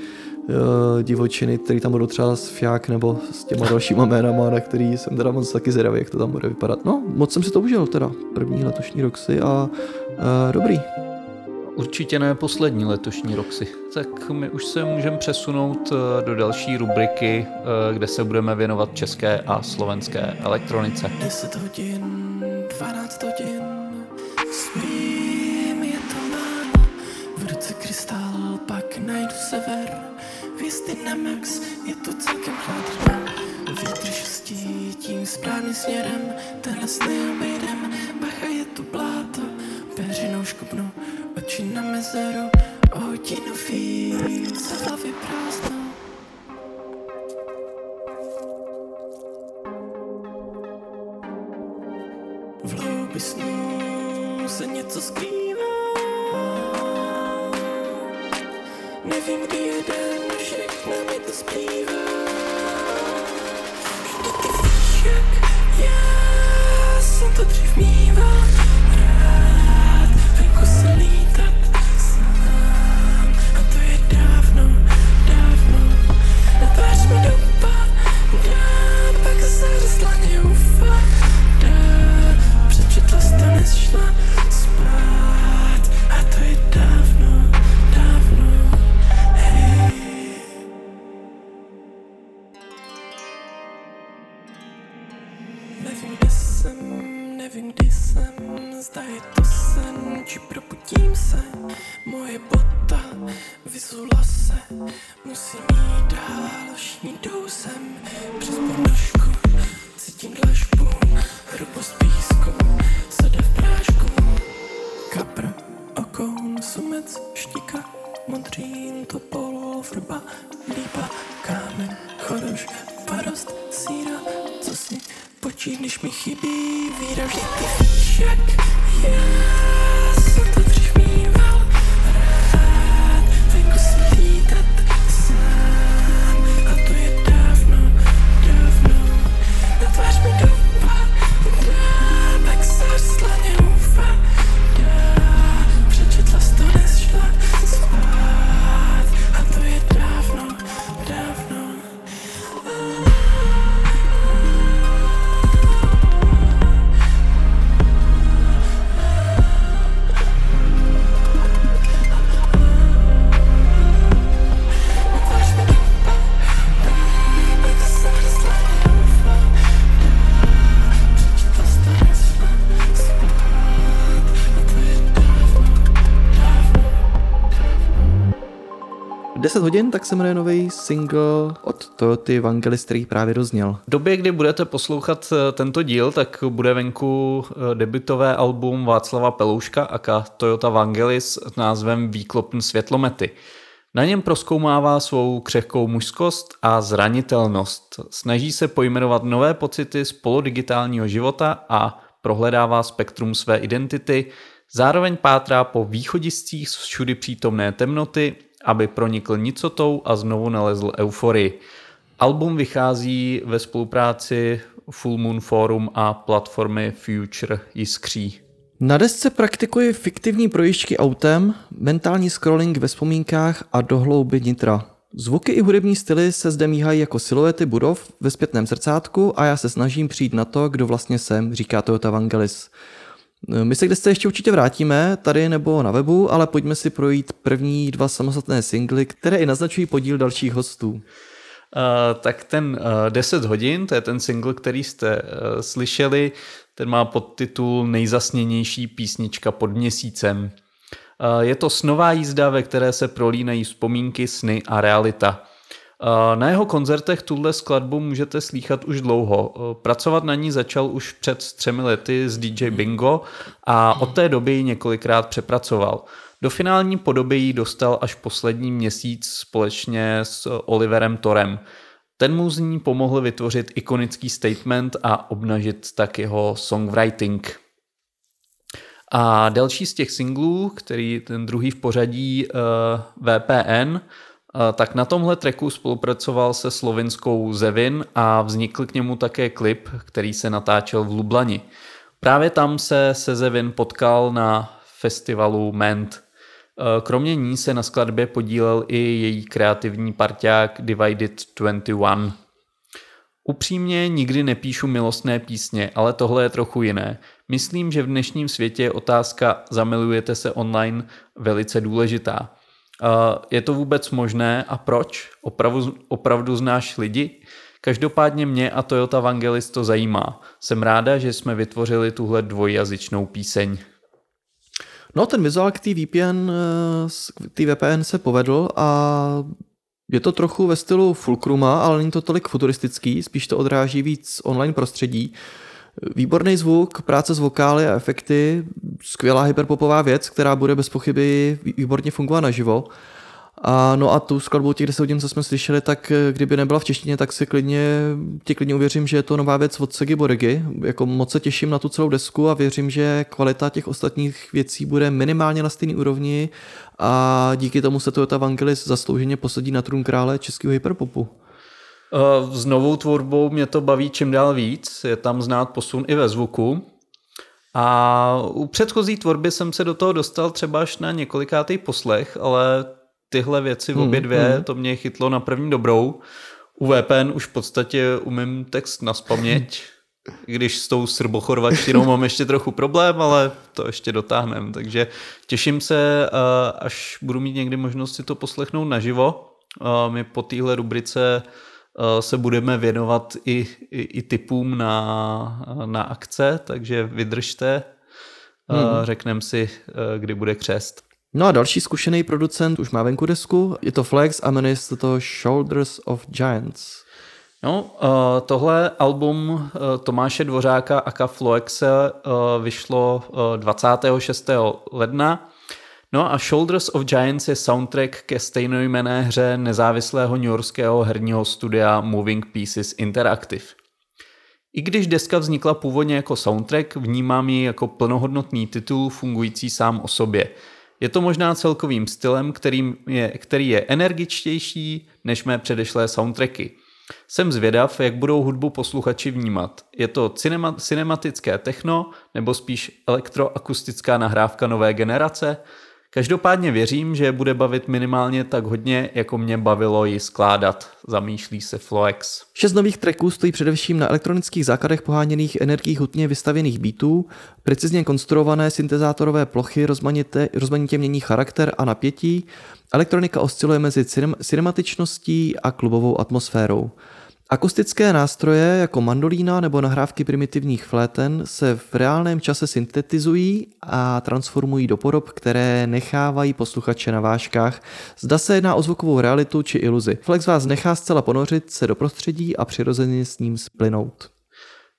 divočiny, který tam budou třeba s Fiák nebo s těma dalšíma jménama, na který jsem teda moc taky zvědavý, jak to tam bude vypadat. No, moc jsem si to užil teda, první letošní Roxy a dobrý. Určitě ne poslední letošní Roxy. Tak my už se můžeme přesunout do další rubriky, kde se budeme věnovat české a slovenské elektronice. 10 hodin, 12 hodin, spím, je to máno, v ruce krystal, pak najdu sever. Vězdy na max, je to celkem chladné. Vítr šestí, tím správným směrem, tenhle sny obejdem, bacha je tu pláto. Peřinou škubnu, oči na mezeru, o hodinu víc, se v hlavě prázdno. V hloubi snů se něco skrývá, nevím, kdy je den. Všechno mi to zbývá, ty víš, jak já jsem to dřív mýval. Rád venku se lítat sám, a to je dávno, dávno. Na tvář mi doupá, dá, pak zařezla neufa, dá. Přečetla jsi to, nešla spát, a to je dávno, dávno. Nevím, kdy jsem, zda je to sen, či probudím se, moje bota vyzula se, musím jít dál, všichni jdou sem, přes ponožku, cítím dlažbu, hrubost písku, sada v prášku, kapr, okoun, sumec, štika, modřín, topol, vrba, lípa, kámen, choroš, parost, síra, co si počít, když mi chybí víra, vždy ty víš, jak já jsem to dřív mýval. Rád venku se lítat sám, a to je dávno. 10 hodin, tak se jmenuje nový single od Toyoty Vangelis, který právě dozněl. V době, kdy budete poslouchat tento díl, tak bude venku debutové album Václava Pelouška aka Toyota Vangelis s názvem Výklopn světlomety. Na něm prozkoumává svou křehkou mužskost a zranitelnost. Snaží se pojmenovat nové pocity z polodigitálního života a prohledává spektrum své identity, zároveň pátrá po východiscích z všudy přítomné temnoty, aby pronikl nicotou a znovu nalezl euforii. Album vychází ve spolupráci Full Moon Forum a platformy Future Jiskří. Na desce praktikuje fiktivní projížďky autem, mentální scrolling ve vzpomínkách a do hlouby nitra. Zvuky i hudební styly se zde míhají jako siluety budov ve zpětném zrcátku a já se snažím přijít na to, kdo vlastně jsem, říká Toyota Vangelis. My se kde se ještě určitě vrátíme, tady nebo na webu, ale pojďme si projít první dva samostatné singly, které i naznačují podíl dalších hostů. Tak ten 10 hodin, to je ten single, který jste slyšeli, ten má podtitul Nejzasněnější písnička pod měsícem. Je to snová jízda, ve které se prolínají vzpomínky, sny a realita. Na jeho koncertech tuhle skladbu můžete slýchat už dlouho. Pracovat na ní začal už před 3 lety s DJ Bingo a od té doby ji několikrát přepracoval. Do finální podoby ji dostal až poslední měsíc společně s Oliverem Torem. Ten mu z ní pomohl vytvořit ikonický statement a obnažit tak jeho songwriting. A další z těch singlů, který ten druhý v pořadí VPN, tak na tomhle tracku spolupracoval se slovinskou Zevin a vznikl k němu také klip, který se natáčel v Lublani. Právě tam se Zevin potkal na festivalu MENT. Kromě ní se na skladbě podílel i její kreativní parťák Divided 21. Upřímně nikdy nepíšu milostné písně, ale tohle je trochu jiné. Myslím, že v dnešním světě je otázka zamilujete se online velice důležitá. Je to vůbec možné a proč? Opravdu znáš lidi? Každopádně mě a Toyota Vangelis to zajímá. Jsem ráda, že jsme vytvořili tuhle dvojjazyčnou píseň. No, ten vizuál k té VPN se povedl a je to trochu ve stylu Fulcruma, ale není to tolik futuristický, spíš to odráží víc online prostředí. Výborný zvuk, práce s vokály a efekty, skvělá hyperpopová věc, která bude bez pochyby výborně fungovat naživo. A no a tu skladbu těch 10 hodin, co jsme slyšeli, tak kdyby nebyla v češtině, tak si klidně uvěřím, že je to nová věc od Segi Borgy. Jako moc se těším na tu celou desku a věřím, že kvalita těch ostatních věcí bude minimálně na stejné úrovni a díky tomu se Toyota Vangelis zaslouženě posadí na trůn krále českého hyperpopu. S novou tvorbou mě to baví čím dál víc, je tam znát posun i ve zvuku. A u předchozí tvorby jsem se do toho dostal třeba až na několikátej poslech, ale tyhle věci obě dvě, to mě chytlo na první dobrou. U VPN už v podstatě umím text nazpaměť, když s tou srbochorvačtinou mám ještě trochu problém, ale to ještě dotáhnem. Takže těším se, až budu mít někdy možnost si to poslechnout naživo. My po téhle rubrice se budeme věnovat i tipům na akce, takže vydržte, řekneme si, kdy bude křest. No a další zkušený producent už má venku desku, je to Flex a jmenuje se to Shoulders of Giants. No, tohle album Tomáše Dvořáka aka Floexe vyšlo 26. ledna. No a Shoulders of Giants je soundtrack ke stejnojmenné hře nezávislého newyorského herního studia Moving Pieces Interactive. I když deska vznikla původně jako soundtrack, vnímám ji jako plnohodnotný titul fungující sám o sobě. Je to možná celkovým stylem, který je energičtější než mé předešlé soundtracky. Jsem zvědav, jak budou hudbu posluchači vnímat. Je to cinematické techno nebo spíš elektroakustická nahrávka nové generace? Každopádně věřím, že bude bavit minimálně tak hodně, jako mě bavilo ji skládat, zamýšlí se Floex. 6 nových tracků stojí především na elektronických základech poháněných energií hutně vystavěných beatů, precizně konstruované syntezátorové plochy rozmanitě mění charakter a napětí, elektronika osciluje mezi cinematičností a klubovou atmosférou. Akustické nástroje jako mandolína nebo nahrávky primitivních fléten se v reálném čase syntetizují a transformují do podob, které nechávají posluchače na vážkách. Zda se jedná o zvukovou realitu či iluzi. Flex vás nechá zcela ponořit se do prostředí a přirozeně s ním splynout.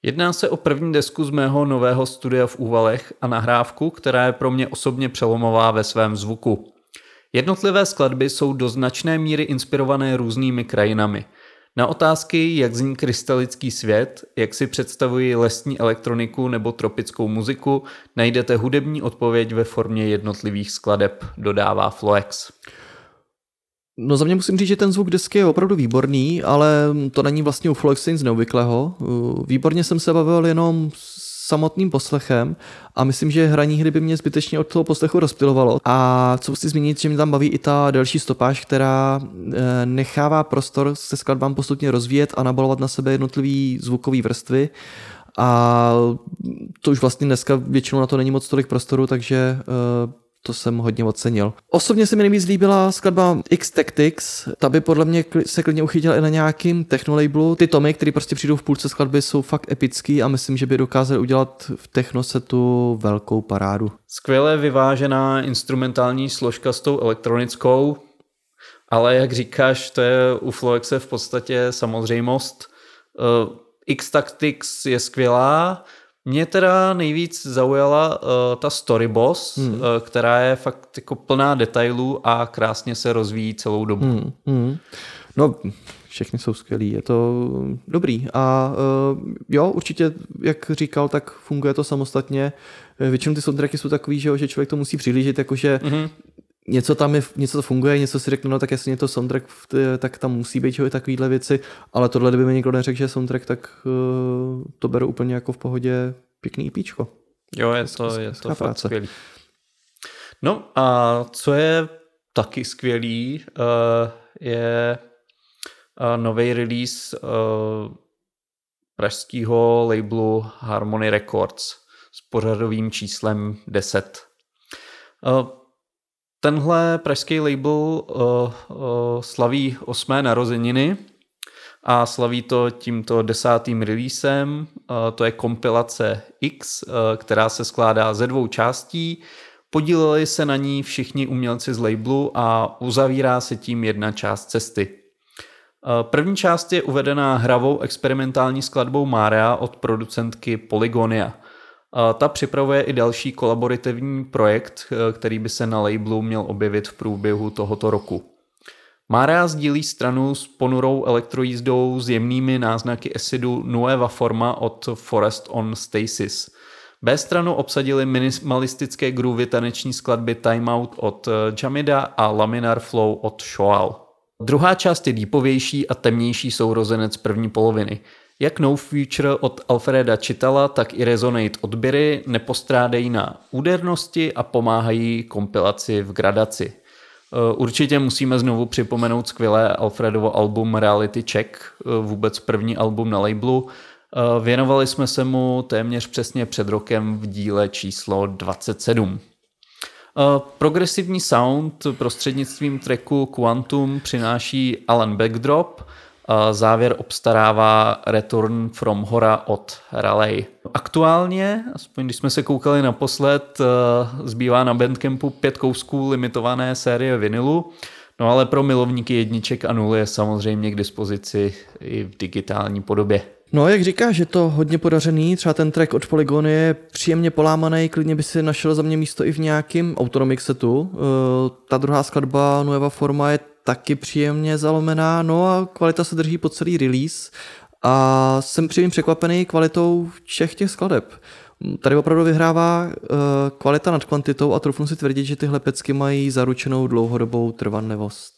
Jedná se o první desku z mého nového studia v Úvalech a nahrávku, která je pro mě osobně přelomová ve svém zvuku. Jednotlivé skladby jsou do značné míry inspirované různými krajinami. Na otázky, jak zní krystalický svět, jak si představují lesní elektroniku nebo tropickou muziku, najdete hudební odpověď ve formě jednotlivých skladeb, dodává Floex. No za mě musím říct, že ten zvuk desky je opravdu výborný, ale to není vlastně u Floexe nic neobvyklého. Výborně jsem se bavil jenom samotným poslechem a myslím, že hraní hry by mě zbytečně od toho poslechu rozptylovalo. A co musím zmínit, že mě tam baví i ta delší stopáž, která nechává prostor se skladbám postupně rozvíjet a nabalovat na sebe jednotlivý zvukové vrstvy. A to už vlastně dneska většinou na to není moc tolik prostoru, takže to jsem hodně ocenil. Osobně se mi nejvíc líbila skladba X-Tactics, ta by podle mě se klidně uchytila i na nějakým technolabelu. Ty tomy, které prostě přijdou v půlce skladby, jsou fakt epický a myslím, že by dokázali udělat v technosetu velkou parádu. Skvěle vyvážená instrumentální složka s tou elektronickou, ale jak říkáš, to je u Floexe v podstatě samozřejmost. X-Tactics je skvělá. Mě teda nejvíc zaujala ta Story Boss, která je fakt jako plná detailů a krásně se rozvíjí celou dobu. No, všechny jsou skvělý, je to dobrý. A jo, určitě, jak říkal, tak funguje to samostatně. Většinou ty soundtracky jsou takový, že člověk to musí přihlížet, jakože něco tam je, něco to funguje, něco si řekne, no tak jasně to soundtrack, tak tam musí být i takovýhle věci, ale tohle, kdyby mi někdo neřekl, že soundtrack, tak to beru úplně jako v pohodě pěkný píčko. Jo, je to fakt skvělý. No a co je taky skvělý, je nový release pražského labelu Harmony Records s pořadovým číslem 10. Tenhle pražský label slaví 8. narozeniny a slaví to tímto 10. releasem. To je kompilace X, která se skládá ze 2 částí. Podíleli se na ní všichni umělci z labelu a uzavírá se tím jedna část cesty. První část je uvedená hravou experimentální skladbou Mária od producentky Polygonia. Ta připravuje i další kolaborativní projekt, který by se na labelu měl objevit v průběhu tohoto roku. Mária sdílí stranu s ponurou elektrojízdou s jemnými náznaky acidu Nueva Forma od Forest on Stasis. B-stranu obsadili minimalistické groovy taneční skladby Time Out od Jamida a Laminar Flow od Shoal. Druhá část je deepovější a temnější sourozenec první poloviny. Jak No Future od Alfreda Chitala, tak i Resonate od Biry nepostrádají na údernosti a pomáhají kompilaci v gradaci. Určitě musíme znovu připomenout skvělé Alfredovo album Reality Check, vůbec první album na labelu. Věnovali jsme se mu téměř přesně před rokem v díle číslo 27. Progresivní sound prostřednictvím tracku Quantum přináší Alan Backdrop. Závěr obstarává Return from Hora od Raleigh. Aktuálně, aspoň když jsme se koukali naposled, zbývá na Bandcampu 5 kousků limitované série vinilu, no ale pro milovníky jedniček a nuly je samozřejmě k dispozici i v digitální podobě. No, jak říkáš, je to hodně podařený, třeba ten track od Polygony je příjemně polámaný, klidně by si našel za mě místo i v nějakém Autonomix setu. Ta druhá skladba Nueva Forma je taky příjemně zalomená, no a kvalita se drží po celý release a jsem příjemně překvapený kvalitou všech těch skladeb. Tady opravdu vyhrává kvalita nad kvantitou a troufnu si tvrdit, že tyhle pecky mají zaručenou dlouhodobou trvanlivost.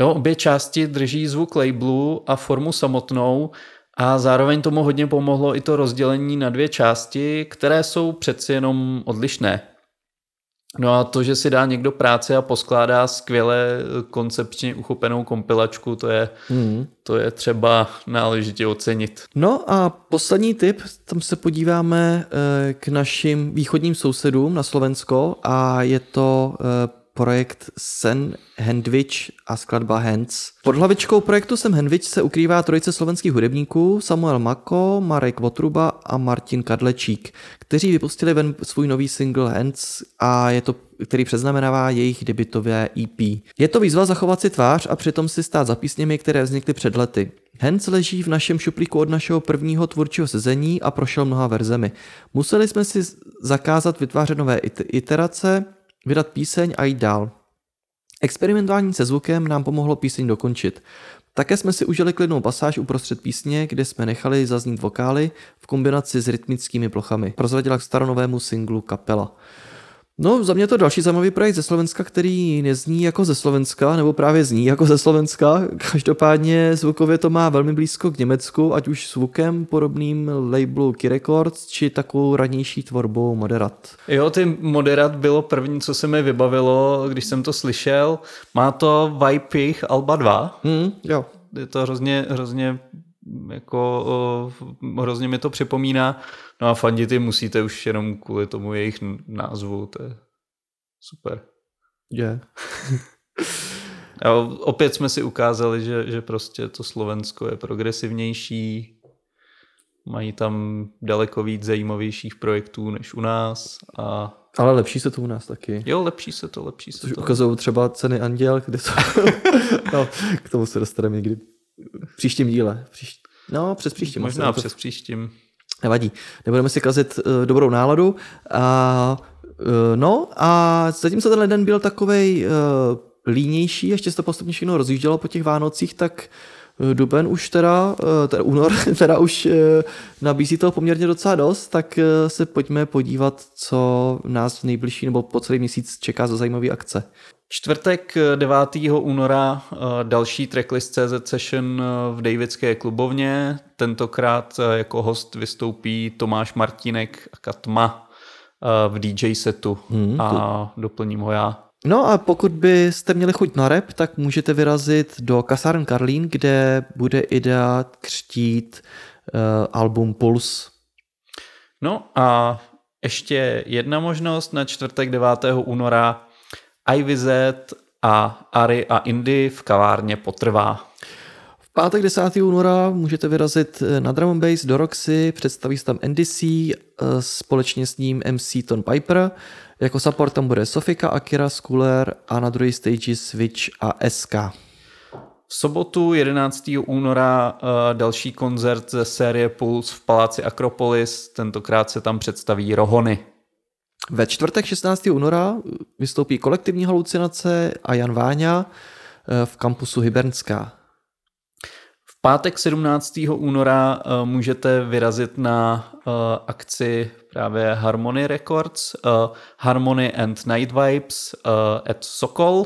No, obě části drží zvuk labelu a formu samotnou a zároveň tomu hodně pomohlo i to rozdělení na 2 části, které jsou přeci jenom odlišné. No a to, že si dá někdo práci a poskládá skvěle koncepčně uchopenou kompilačku, to je třeba náležitě ocenit. No a poslední tip, tam se podíváme k našim východním sousedům na Slovensko a je to projekt Sen Hendvič a skladba Hands. Pod hlavičkou projektu Sen Hendvič se ukrývá trojice slovenských hudebníků Samuel Mako, Marek Votruba a Martin Kadlečík, kteří vypustili ven svůj nový single Hands, a je to, který předznamenává jejich debutové EP. Je to výzva zachovat si tvář a přitom si stát za písněmi, které vznikly před lety. Hands leží v našem šuplíku od našeho prvního tvůrčího sezení a prošel mnoha verzemi. Museli jsme si zakázat vytvářet nové iterace, vydat píseň a jít dál. Experimentování se zvukem nám pomohlo píseň dokončit. Také jsme si užili klidnou pasáž uprostřed písně, kde jsme nechali zaznít vokály v kombinaci s rytmickými plochami. Prozradila k staronovému singlu kapela. No, za mě to další zajímavý projekt ze Slovenska, který nezní jako ze Slovenska, nebo právě zní jako ze Slovenska. Každopádně zvukově to má velmi blízko k Německu, ať už zvukem podobným labelu Key Records, či takovou radnější tvorbou Moderat. Jo, ty Moderat bylo první, co se mi vybavilo, když jsem to slyšel. Má to vibe jejich Alba 2. Jo. Je to hrozně mi to připomíná. No a fandit musíte už jenom kvůli tomu jejich názvu, to je super. Yeah. A opět jsme si ukázali, že prostě to Slovensko je progresivnější, mají tam daleko víc zajímavějších projektů než u nás. Ale lepší se to u nás taky. Jo, lepší se to. Což ukazují třeba Ceny Anděl, kde jsou... No, k tomu se dostaneme někdy. Příštím díle. Přes příštím. Nevadí. Nebudeme si kazit dobrou náladu. A zatímco tenhle den byl takovej línější, ještě se to postupně všechno rozjíždělo po těch Vánocích, tak duben už únor nabízí toho poměrně docela dost, tak se pojďme podívat, co nás v nejbližší nebo po celý měsíc čeká za zajímavé akce. Čtvrtek 9. února další tracklist.cz session v Davidské klubovně. Tentokrát jako host vystoupí Tomáš Martínek a Katma v DJ setu a doplním ho já. No a pokud byste měli chuť na rap, tak můžete vyrazit do kasáren Karlín, kde bude Ida křtít album Puls. No a ještě jedna možnost na čtvrtek 9. února Ivy Z a Ari a Indy v kavárně Potrvá. V pátek 10. února můžete vyrazit na Drum and Bass do Roxy, představí se tam NDC, společně s ním MC Ton Piper, jako support tam bude Sofika, Akira, Schooler a na druhé stage Switch a SK. V sobotu 11. února další koncert ze série Puls v Paláci Akropolis, tentokrát se tam představí Rohony. Ve čtvrtek 16. února vystoupí Kolektivní halucinace a Jan Váňa v kampusu Hybernská. V pátek 17. února můžete vyrazit na akci právě Harmony Records, Harmony and Night Vibes at Sokol,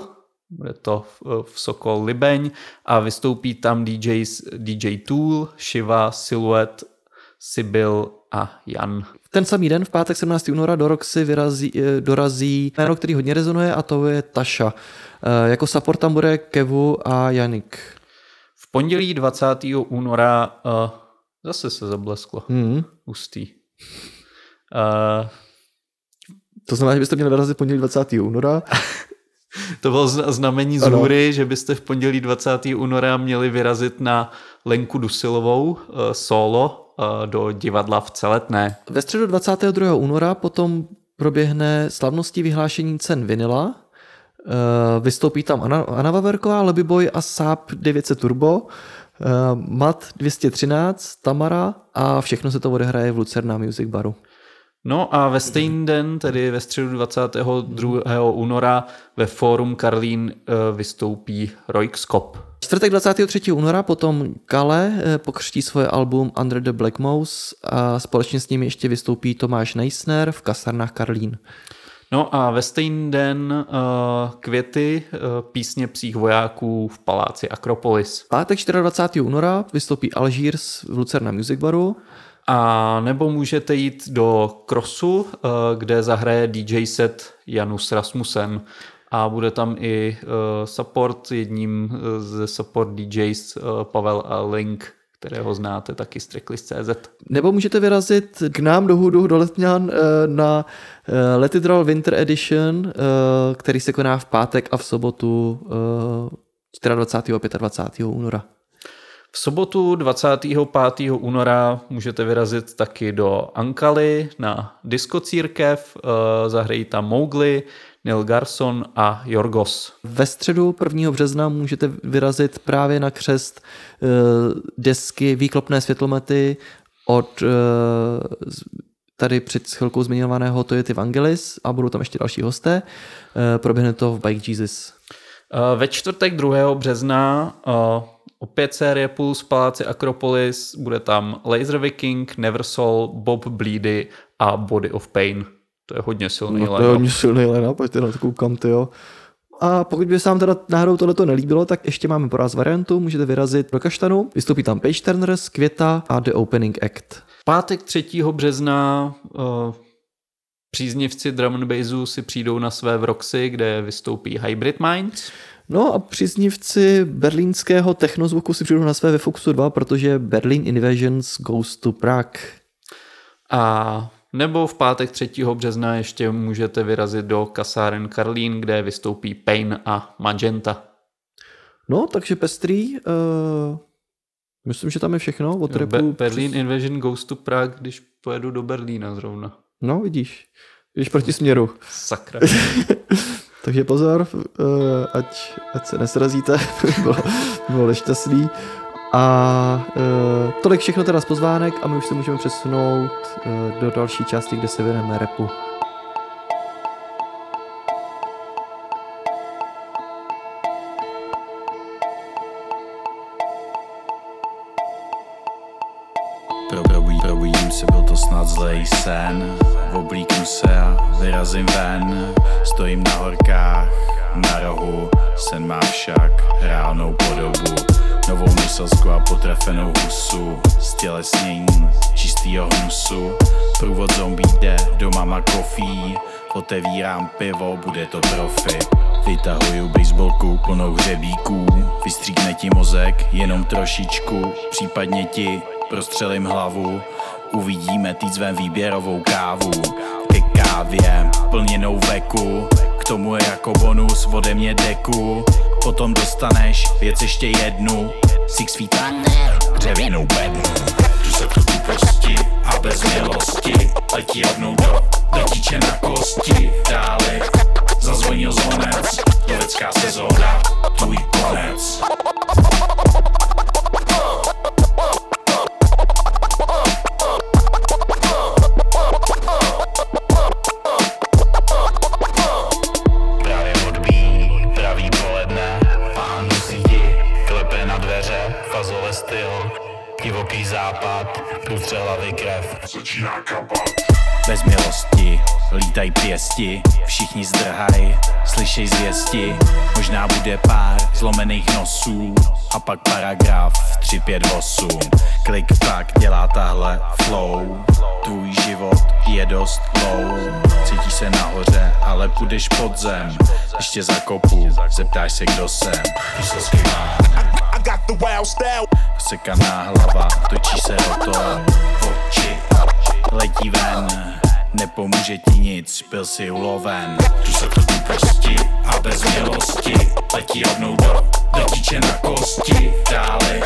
bude to v Sokol Libeň a vystoupí tam DJ Tool, Shiva, Silhouette, Sibyl a Jan. Ten samý den, v pátek 17. února, do Roxy dorazí jméno, který hodně rezonuje, a to je Taša. Jako support tam bude Kevu a Janik. V pondělí 20. února zase se zablesklo. Hustý. To znamená, že byste měli vyrazit v pondělí 20. února. To bylo znamení z hůry, že byste v pondělí 20. února měli vyrazit na Lenku Dusilovou solo do divadla v Celetné. Ve středu 22. února potom proběhne slavnostní vyhlášení cen vinila. Vystoupí tam Anna Vaverková, Lebiboj a Saab 900 Turbo, Mat 213, Tamara a všechno se to odehraje v Lucerna Music Baru. No a ve stejný den, tedy ve středu 22. února, ve Fórum Karlín vystoupí Roixkop. Čtvrtek 23. února potom Kale pokřtí svoje album Under the Black Mouse a společně s nimi ještě vystoupí Tomáš Neissner v kasarnách Karlín. No a ve stejný den Květy, písně psích vojáků v Paláci Akropolis. Pátek 24. února vystoupí Algiers v Lucerna Music Baru. A nebo můžete jít do Krosu, kde zahraje DJ set Janus Rasmussen. A bude tam i support, jedním ze support DJs Pavel a Link, kterého znáte taky z tracklist.cz. Nebo můžete vyrazit k nám do Hůdu, do Letňan na Let It Roll Winter Edition, který se koná v pátek a v sobotu 24. a 25. února. V sobotu 25. února můžete vyrazit taky do Ankaly na diskocírkev, zahrají tam Mowgli, Neil Garson a Jorgos. Ve středu 1. března můžete vyrazit právě na křest desky Výklopné světlomety od tady před chvilkou zmiňovaného Toyota Vangelis a budou tam ještě další hosté. Proběhne to v Bike Jesus. Ve čtvrtek 2. března opět série Puls, Paláci Akropolis, bude tam Laser Viking, Neversoul, Bob Bleedy a Body of Pain. To je hodně silný line-up. To je hodně silný line-up, až teda koukám, tyjo. A pokud by se vám teda náhodou tohleto nelíbilo, tak ještě máme pro vás variantu, můžete vyrazit do Kaštanu, vystoupí tam Page Turners, Květa a The Opening Act. Pátek 3. března příznivci Drum and Bassu si přijdou na své v Roxy, kde vystoupí Hybrid Minds. No a příznivci berlínského technozvuku si přijdou na své ve Fuxu 2, protože Berlin Invasions goes to Prague. A nebo v pátek 3. března ještě můžete vyrazit do kasáren Karlín, kde vystoupí Pain a Magenta. No, takže pestrý. Myslím, že tam je všechno. Od repu Berlin Invasion goes to Prague, když pojedu do Berlína zrovna. No, vidíš. Jdeš proti směru. Sakra. Takže pozor, ať se nesrazíte, bylo nešťastný. A tolik všechno teda z pozvánek a my už se můžeme přesunout do další části, kde se věnujeme rapu. Probudím se, byl to snad zlej sen, oblíknu se a vyrazím ven, stojím na horkách, na rohu, sen má však reálnou podobu. Novou noselskou a potrefenou husu, stělesnění čistýho hnusu. Průvod zombie jde do mama kofí, otevírám pivo, bude to profi. Vytahuju baseballku plnou hřebíků, vystříkne ti mozek jenom trošičku, případně ti prostřelím hlavu. Uvidíme týd svém výběrovou kávu, ke kávě plněnou veku, k tomu je jako bonus ode mě deku. Potom dostaneš věc ještě jednu, Six Feet Under, dřevěnou bednu. Tu se tu tuposti a bez milosti, letí jednou do letíče na kosti. Dále zazvonil zvonec, lovecká sezóna, tvůj konec. Divoký západ, půltře hlavy krev, začíná kapat. Bez milosti, lítaj pěsti, všichni zdrhaj, slyšej zvěsti. Možná bude pár zlomených nosů a pak paragraf 358. Klik pak dělá tahle flow, tvůj život je dost low. Cítíš se nahoře, ale půjdeš pod zem, ještě zakopu, zeptáš se kdo jsem. Sekaná hlava, točí se rotor, oči letí ven, nepomůže ti nic, byl si uloven. Tu se to tuposti a bez milosti, letí rovnou do letíče na kosti. Dále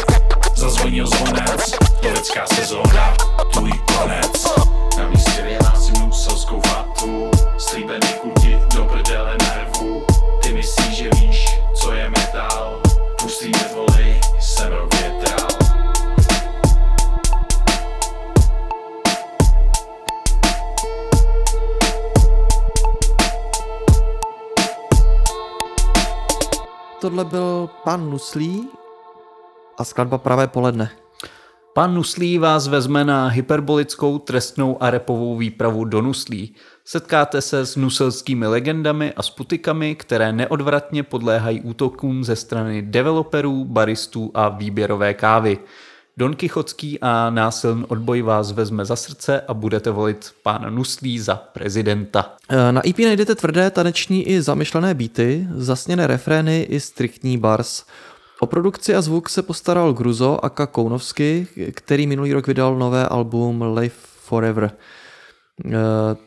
zazvonil zvonec, lovecká sezóna, tvůj konec. Na místě vyhlásím nuselskou vatu, slíbený kuti do prdele nervů. Ty myslíš, že víš, co je metal, pustý nevolej, jsem rok větrál. Tohle byl pan Nuslí a skladba Pravé poledne. Pan Nuslí vás vezme na hyperbolickou, trestnou a rapovou výpravu do Nuslí. Setkáte se s nuselskými legendami a sputikami, které neodvratně podléhají útokům ze strany developerů, baristů a výběrové kávy. Don Kichotský a násilný odboj vás vezme za srdce a budete volit pána Nuslí za prezidenta. Na EP najdete tvrdé, taneční i zamyšlené beaty, zasněné refrény i striktní bars. O produkci a zvuk se postaral Gruzo aka Kounovsky, který minulý rok vydal nové album Live Forever.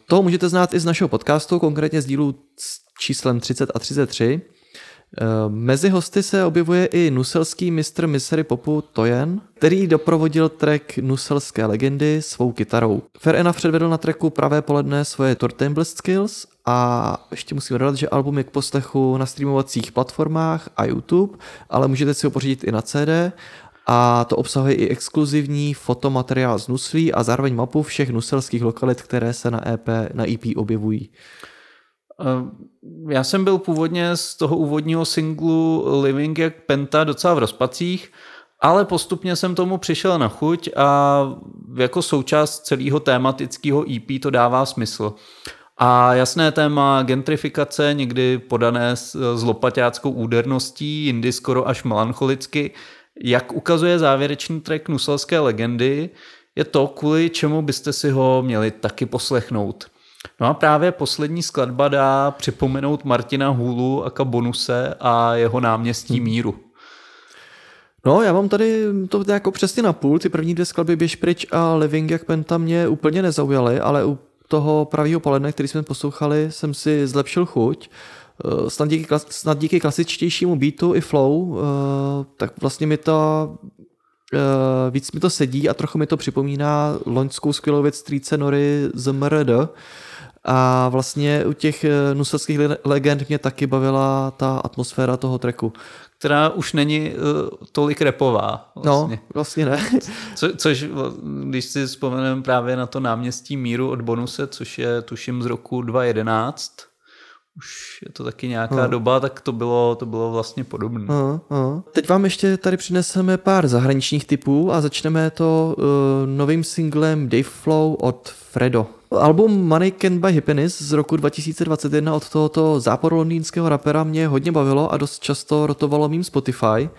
To můžete znát i z našeho podcastu, konkrétně z dílu s číslem 30 a 33. Mezi hosty se objevuje i nuselský mistr misery popu Toyen, který doprovodil track Nuselské legendy svou kytarou. Fair Enough předvedl na tracku Pravé poledne svoje turntable skills a ještě musím dodat, že album je k poslechu na streamovacích platformách a YouTube, ale můžete si ho pořídit i na CD a to obsahuje i exkluzivní fotomateriál z Nuslí a zároveň mapu všech nuselských lokalit, které se na EP objevují. Já jsem byl původně z toho úvodního singlu Living jak Penta docela v rozpacích, ale postupně jsem tomu přišel na chuť a jako součást celého tématického EP to dává smysl. A jasné téma gentrifikace, někdy podané s lopaťáckou úderností, jindy skoro až melancholicky, jak ukazuje závěrečný track Nuselské legendy, je to, kvůli čemu byste si ho měli taky poslechnout. No a právě poslední skladba dá připomenout Martina Hůlu aka Bonuse a jeho náměstí míru. No, já mám tady to jako přesně na půl. Ty první dvě skladby Běž pryč a Living jak Penta mě úplně nezaujaly, ale u toho Pravýho poledne, který jsme poslouchali, jsem si zlepšil chuť. Snad díky klasičtějšímu beatu i flow, tak vlastně mi to... víc mi to sedí a trochu mi to připomíná loňskou skvělou věc strýce Nory z MRD. A vlastně u těch nuselských legend mě taky bavila ta atmosféra toho tracku. Která už není tolik rapová. Vlastně. No, vlastně ne. Což, když si vzpomeneme právě na to náměstí míru od Bonuse, což je tuším z roku 2011, už je to taky nějaká doba, tak to bylo vlastně podobné. Teď vám ještě tady přineseme pár zahraničních tipů a začneme to novým singlem Dave Flow od Fredo. Album Money Can't Buy Happiness z roku 2021 od tohoto západolondýnského rapera mě hodně bavilo a dost často rotovalo mým Spotify.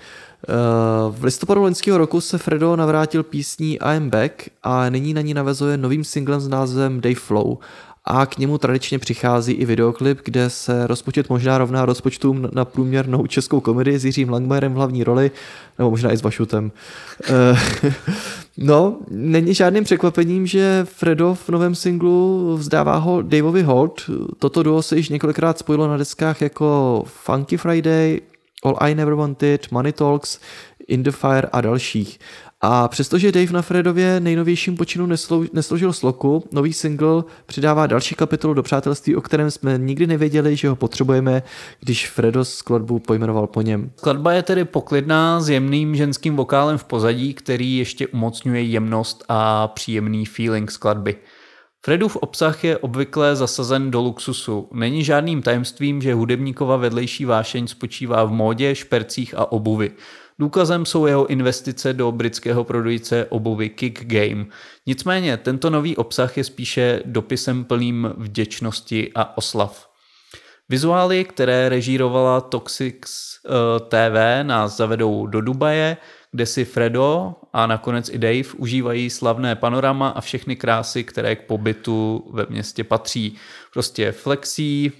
V listopadu loňského roku se Fredo navrátil písní I'm Back a nyní na ní navazuje novým singlem s názvem Dave Flow. A k němu tradičně přichází i videoklip, kde se rozpočet možná rovná rozpočtům na průměrnou českou komedii s Jiřím Langmajerem v hlavní roli, nebo možná i s Vašutem. No, není žádným překvapením, že Fredo v novém singlu vzdává ho Daveovi hold. Toto duo se již několikrát spojilo na deskách jako Funky Friday, All I Never Wanted, Money Talks, In the Fire a dalších. A přestože Dave na Fredově nejnovějším počinu nesložil sloku, nový single přidává další kapitolu do přátelství, o kterém jsme nikdy nevěděli, že ho potřebujeme, když Fredo skladbu pojmenoval po něm. Skladba je tedy poklidná s jemným ženským vokálem v pozadí, který ještě umocňuje jemnost a příjemný feeling skladby. Fredův obsah je obvykle zasazen do luxusu. Není žádným tajemstvím, že hudebníkova vedlejší vášeň spočívá v módě, špercích a obuvi. Důkazem jsou jeho investice do britského prodejce obuvy Kick Game. Nicméně tento nový obsah je spíše dopisem plným vděčnosti a oslav. Vizuály, které režírovala Toxics TV, nás zavedou do Dubaje, kde si Fredo a nakonec i Dave užívají slavné panorama a všechny krásy, které k pobytu ve městě patří. Prostě flexí,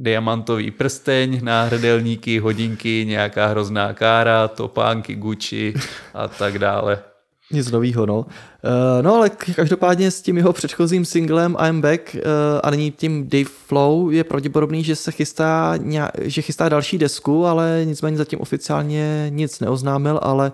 diamantový prsteň, náhrdelníky, hodinky, nějaká hrozná kára, topánky, Gucci a tak dále. Nic novýho, no. No ale každopádně s tím jeho předchozím singlem I'm Back a nyní tím Dave Flow je pravděpodobný, že se chystá další desku, ale nicméně zatím oficiálně nic neoznámil, ale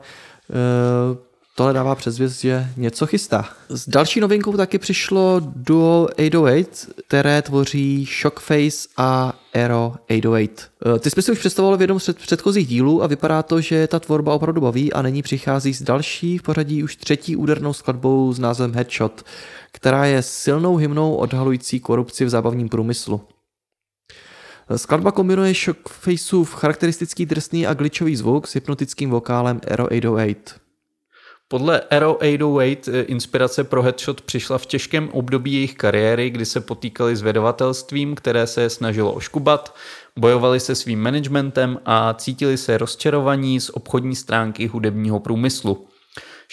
tohle dává předzvěst, že něco chystá. S další novinkou taky přišlo duo 808, které tvoří Shockface a Aero 808. Ty jsme si už představovali v jednom z předchozích dílů a vypadá to, že ta tvorba opravdu baví a nyní přichází s další v pořadí už třetí údernou skladbou s názvem Headshot, která je silnou hymnou odhalující korupci v zábavním průmyslu. Skladba kombinuje Shockfaceův charakteristický drsný a glitchový zvuk s hypnotickým vokálem Aero 808. Podle Aero 808 inspirace pro Headshot přišla v těžkém období jejich kariéry, kdy se potýkali s vydavatelstvím, které se snažilo oškubat, bojovali se svým managementem a cítili se rozčarovaní z obchodní stránky hudebního průmyslu.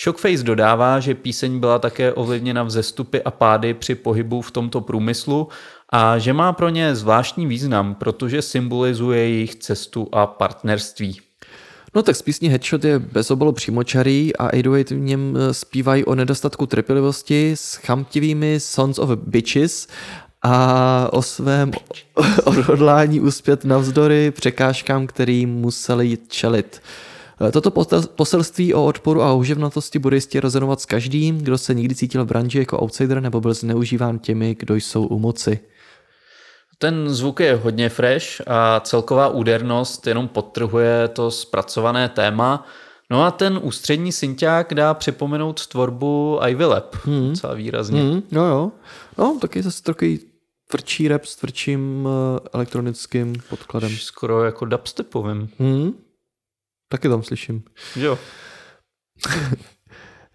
Shockface dodává, že píseň byla také ovlivněna vzestupy a pády při pohybu v tomto průmyslu a že má pro ně zvláštní význam, protože symbolizuje jejich cestu a partnerství. No tak z písní Headshot je bez obalu přímočarý a 808 v něm zpívají o nedostatku trpělivosti s chamtivými Sons of Bitches a o svém odhodlání uspět navzdory překážkám, který museli čelit. Toto poselství o odporu a houževnatosti bude jistě rezonovat s každým, kdo se nikdy cítil v branži jako outsider nebo byl zneužíván těmi, kdo jsou u moci. Ten zvuk je hodně fresh a celková údernost jenom podtrhuje to zpracované téma. No a ten ústřední synťák dá připomenout tvorbu Ivy Lab docela výrazně. No jo, no taky zase takový tvrdší rap s tvrdším elektronickým podkladem. Skoro jako dubstepovým. Taky tam slyším. Jo.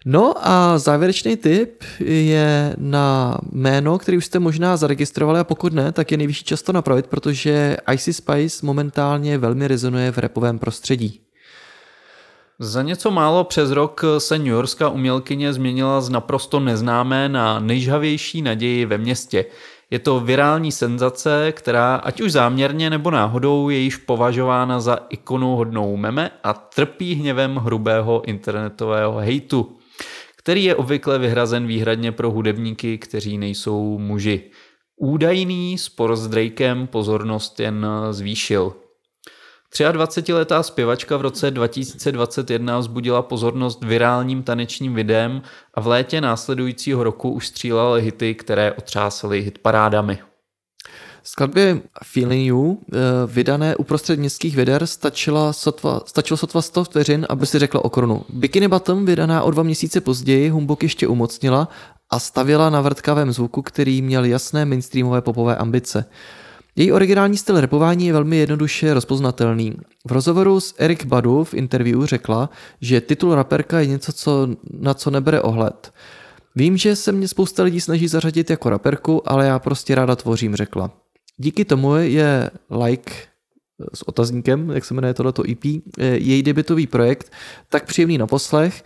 No a závěrečný tip je na jméno, který už jste možná zaregistrovali a pokud ne, tak je nejvyšší často napravit, protože Icy Spice momentálně velmi rezonuje v rapovém prostředí. Za něco málo přes rok se newyorská umělkyně změnila z naprosto neznámé na nejžhavější naději ve městě. Je to virální senzace, která ať už záměrně nebo náhodou je již považována za ikonu hodnou meme a trpí hněvem hrubého internetového hejtu, který je obvykle vyhrazen výhradně pro hudebníky, kteří nejsou muži. Údajný spor s Drakem pozornost jen zvýšil. 23letá zpěvačka v roce 2021 vzbudila pozornost virálním tanečním videem a v létě následujícího roku už střílala hity, které otřásaly hitparádami. Skladbě Feeling You, vydané uprostřed městských věder, stačilo sotva 100 vteřin, aby si řekla o korunu. Bikini Bottom, vydaná o 2 měsíce později, humbok ještě umocnila a stavěla na vrtkavém zvuku, který měl jasné mainstreamové popové ambice. Její originální styl rapování je velmi jednoduše rozpoznatelný. V rozhovoru s Eric Badu v interview řekla, že titul raperka je něco, na co nebere ohled. Vím, že se mě spousta lidí snaží zařadit jako raperku, ale já prostě ráda tvořím, řekla. Díky tomu je Like s otazníkem, jak se jmenuje tohleto EP, její debutový projekt, tak příjemný na poslech.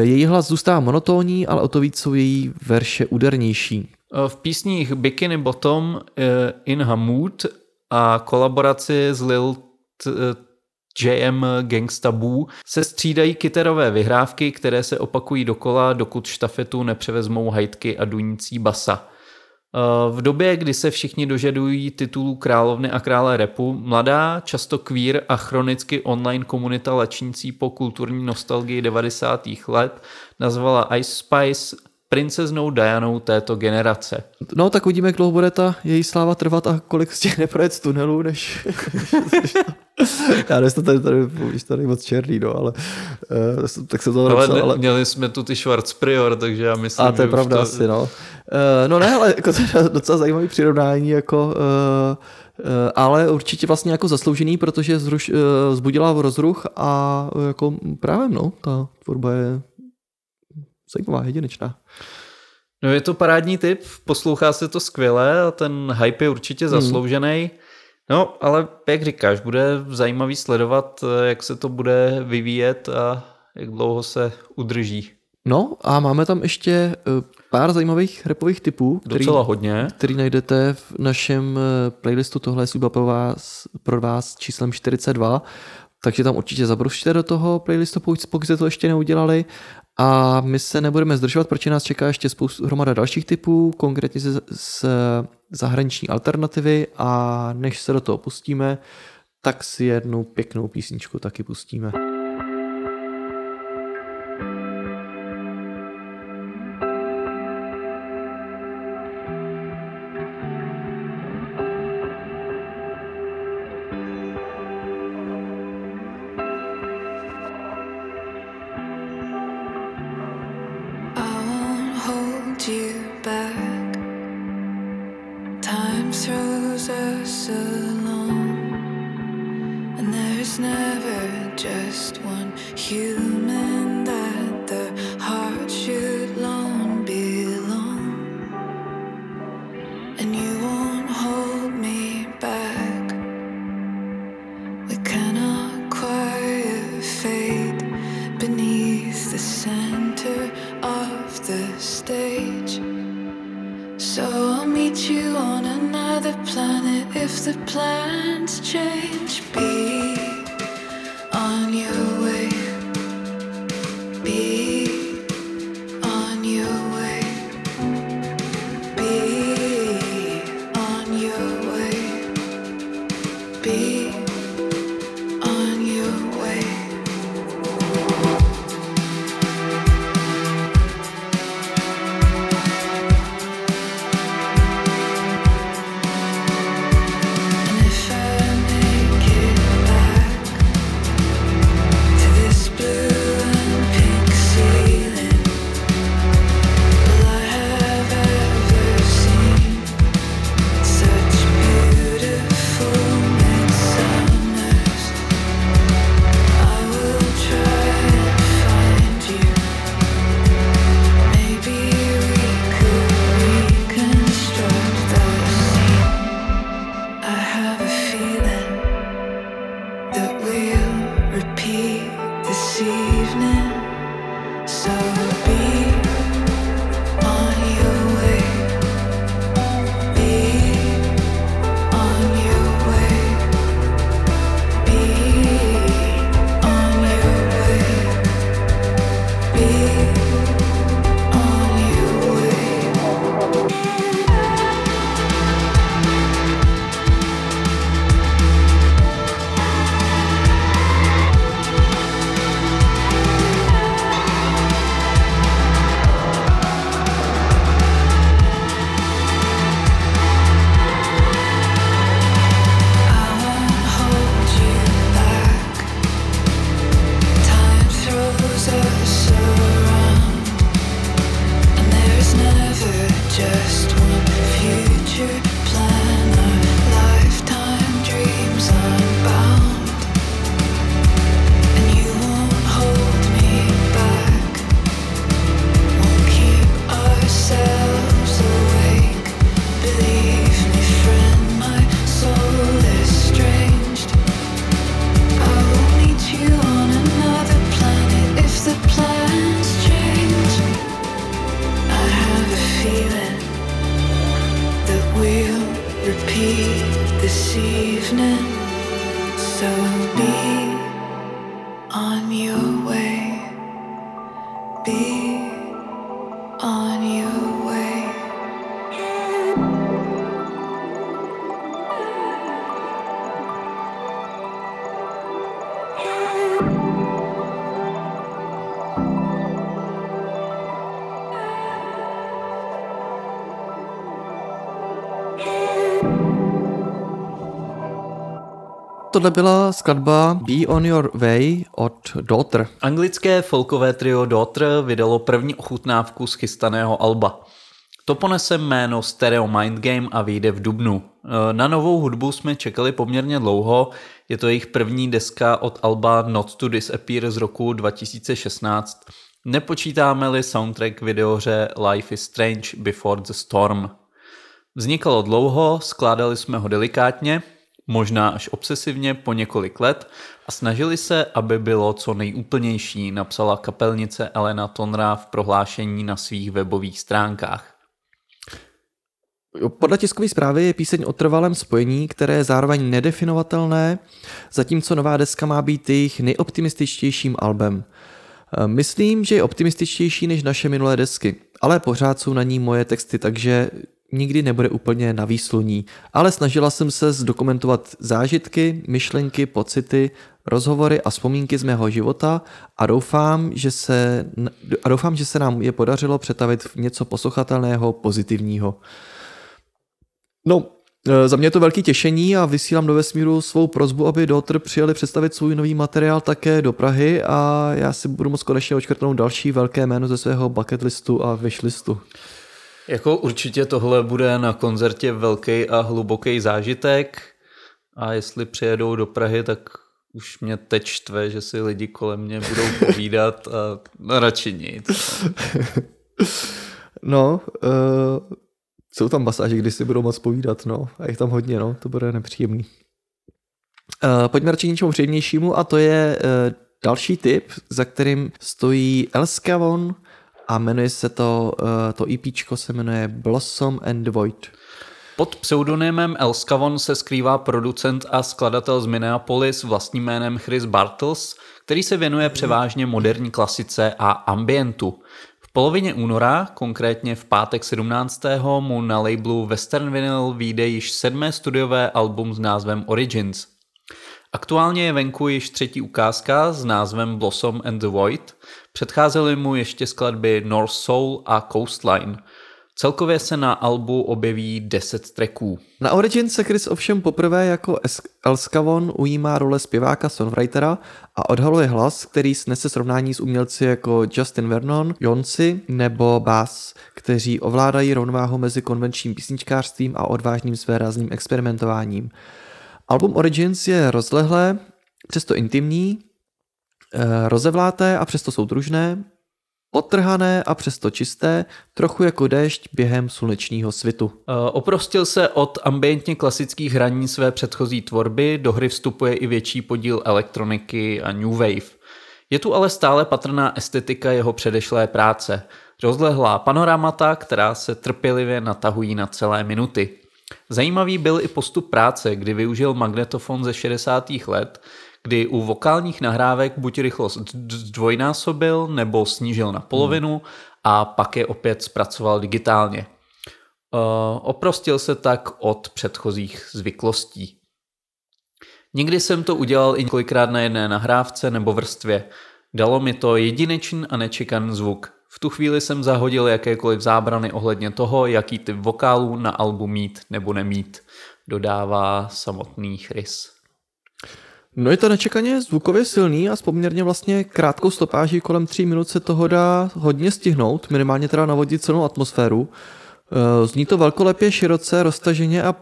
Její hlas zůstává monotónní, ale o to víc jsou její verše údernější. V písních Bikini Bottom, In Her Mood a kolaboraci s Lil JM Gangsta Boo se střídají kytarové vyhrávky, které se opakují dokola, dokud štafetu nepřevezmou hajtky a dunící basa. V době, kdy se všichni dožadují titulů královny a krále rapu, mladá, často queer a chronicky online komunita lačnící po kulturní nostalgii 90. let nazvala Ice Spice princeznou Dianou této generace. No tak uvidíme, jak dlouho bude ta její sláva trvat a kolik z těch neprojet z tunelů, než... Já nevím, tady moc černý, no, ale tak se to napsal, ale... Měli jsme tu ty Schwarzprior, takže já myslím, že... A to je pravda to... asi, no. No ne, ale jako docela zajímavý přirovnání, jako... ale určitě vlastně jako zasloužený, protože vzbudila rozruch a jako právě, no, ta tvorba je... zajímavá, jedinečná. No je to parádní tip, poslouchá se to skvěle a ten hype je určitě zasloužený. No, ale jak říkáš, bude zajímavý sledovat, jak se to bude vyvíjet a jak dlouho se udrží. No a máme tam ještě pár zajímavých rapových tipů, který najdete v našem playlistu. Tohle je služba pro vás číslem 42, takže tam určitě zabrušte do toho playlistu, pokud jste to ještě neudělali. A my se nebudeme zdržovat, protože nás čeká ještě hromada dalších typů, konkrétně z zahraniční alternativy, a než se do toho pustíme, tak si jednu pěknou písničku taky pustíme. If the plans change, be on you. Tohle byla skladba Be On Your Way od Daughter. Anglické folkové trio Daughter vydalo první ochutnávku z chystaného alba. To ponese jméno Stereo Mind Game a vyjde v dubnu. Na novou hudbu jsme čekali poměrně dlouho, je to jejich první deska od alba Not to Disappear z roku 2016. Nepočítáme-li soundtrack videohře Life is Strange Before the Storm. Vznikalo dlouho, skládali jsme ho delikátně, možná až obsesivně po několik let a snažili se, aby bylo co nejúplnější, napsala kapelnice Elena Tonra v prohlášení na svých webových stránkách. Podle tiskové zprávy je píseň o trvalém spojení, které je zároveň nedefinovatelné, zatímco nová deska má být jejich nejoptimističtějším albem. Myslím, že je optimističtější než naše minulé desky, ale pořád jsou na ní moje texty, takže nikdy nebude úplně na výsluní, ale snažila jsem se zdokumentovat zážitky, myšlenky, pocity, rozhovory a vzpomínky z mého života a doufám, že se nám je podařilo přetavit v něco poslouchatelného, pozitivního. No, za mě je to velké těšení a vysílám do vesmíru svou prosbu, aby Daughter přijeli představit svůj nový materiál také do Prahy a já si budu moc konečně odškrtnout další velké jméno ze svého bucket listu a wishlistu. Jako určitě tohle bude na koncertě velký a hluboký zážitek a jestli přijedou do Prahy, tak už mě teď štve, že si lidi kolem mě budou povídat a radši nic. No, jsou tam masáže, když si budou moc povídat, no, a je tam hodně, no, to bude nepříjemný. Pojďme radši k něčemu příjemnějšímu a to je další tip, za kterým stojí Elskavon. A jmenuje se to EPčko se jmenuje Blossom and Void. Pod pseudonymem Elskavon se skrývá producent a skladatel z Minneapolis vlastním jménem Chris Bartels, který se věnuje převážně moderní klasice a ambientu. V polovině února, konkrétně v pátek 17. mu na labelu Western Vinyl vyjde již 7. studiové album s názvem Origins. Aktuálně je venku již 3. ukázka s názvem Blossom and the Void, předcházely mu ještě skladby North Soul a Coastline. Celkově se na albu objeví 10 tracků. Na Origin se Chris ovšem poprvé jako Elskavon ujímá role zpěváka songwritera a odhaluje hlas, který snese srovnání s umělci jako Justin Vernon, Jonsi nebo Bass, kteří ovládají rovnováhu mezi konvenčním písničkářstvím a odvážným svérázným experimentováním. Album Origins je rozlehlé, přesto intimní, rozevláté a přesto soudružné, odtrhané a přesto čisté, trochu jako déšť během slunečního svitu. Oprostil se od ambientně klasických hraní své předchozí tvorby, do hry vstupuje i větší podíl elektroniky a new wave. Je tu ale stále patrná estetika jeho předešlé práce. Rozlehlá panoramata, která se trpělivě natahují na celé minuty. Zajímavý byl i postup práce, kdy využil magnetofon ze 60. let, kdy u vokálních nahrávek buď rychlost zdvojnásobil nebo snížil na polovinu a pak je opět zpracoval digitálně. Oprostil se tak od předchozích zvyklostí. Někdy jsem to udělal i několikrát na jedné nahrávce nebo vrstvě. Dalo mi to jedinečný a nečekaný zvuk. V tu chvíli jsem zahodil jakékoliv zábrany ohledně toho, jaký typ vokálů na albu mít nebo nemít, dodává samotný Chris. No je to nečekaně zvukově silný a s poměrně vlastně krátkou stopáží kolem 3 minut se toho dá hodně stihnout, minimálně teda navodit celou atmosféru. Zní to velkolepě, široce, roztaženě a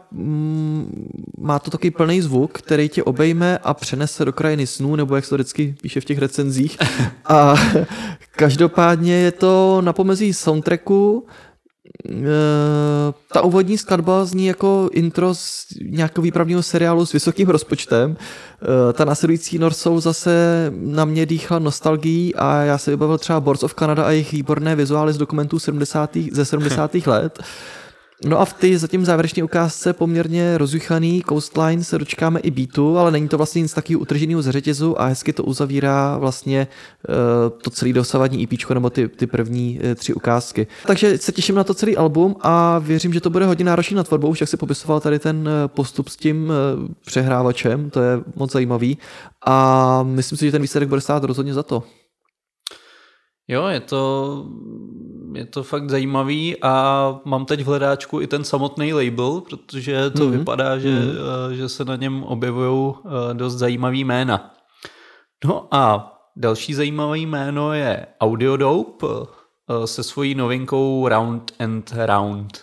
má to takový plný zvuk, který tě obejme a přenese do krajiny snů, nebo jak se to vždycky píše v těch recenzích. A každopádně je to na pomezí soundtracku. Ta úvodní skladba zní jako intro z nějakého výpravního seriálu s vysokým rozpočtem. Ta následující norsou zase na mě dýchla nostalgií a já se vybavil třeba Boards of Canada a jejich výborné vizuály z dokumentů ze 70. let. No a v té zatím závěrečné ukázce poměrně rozjuchaný Coastline se dočkáme i beatu, ale není to vlastně nic takového utrženého z řetězu a hezky to uzavírá vlastně to celé dosavadní EPčko nebo ty první 3 ukázky. Takže se těším na to celý album a věřím, že to bude hodně náročný na tvorbu, už jak si popisoval tady ten postup s tím přehrávačem, to je moc zajímavý a myslím si, že ten výsledek bude stát rozhodně za to. Jo, je to fakt zajímavý a mám teď v hledáčku i ten samotný label, protože to vypadá, že se na něm objevují dost zajímavý jména. No a další zajímavé jméno je Audiodope se svojí novinkou Round and Round.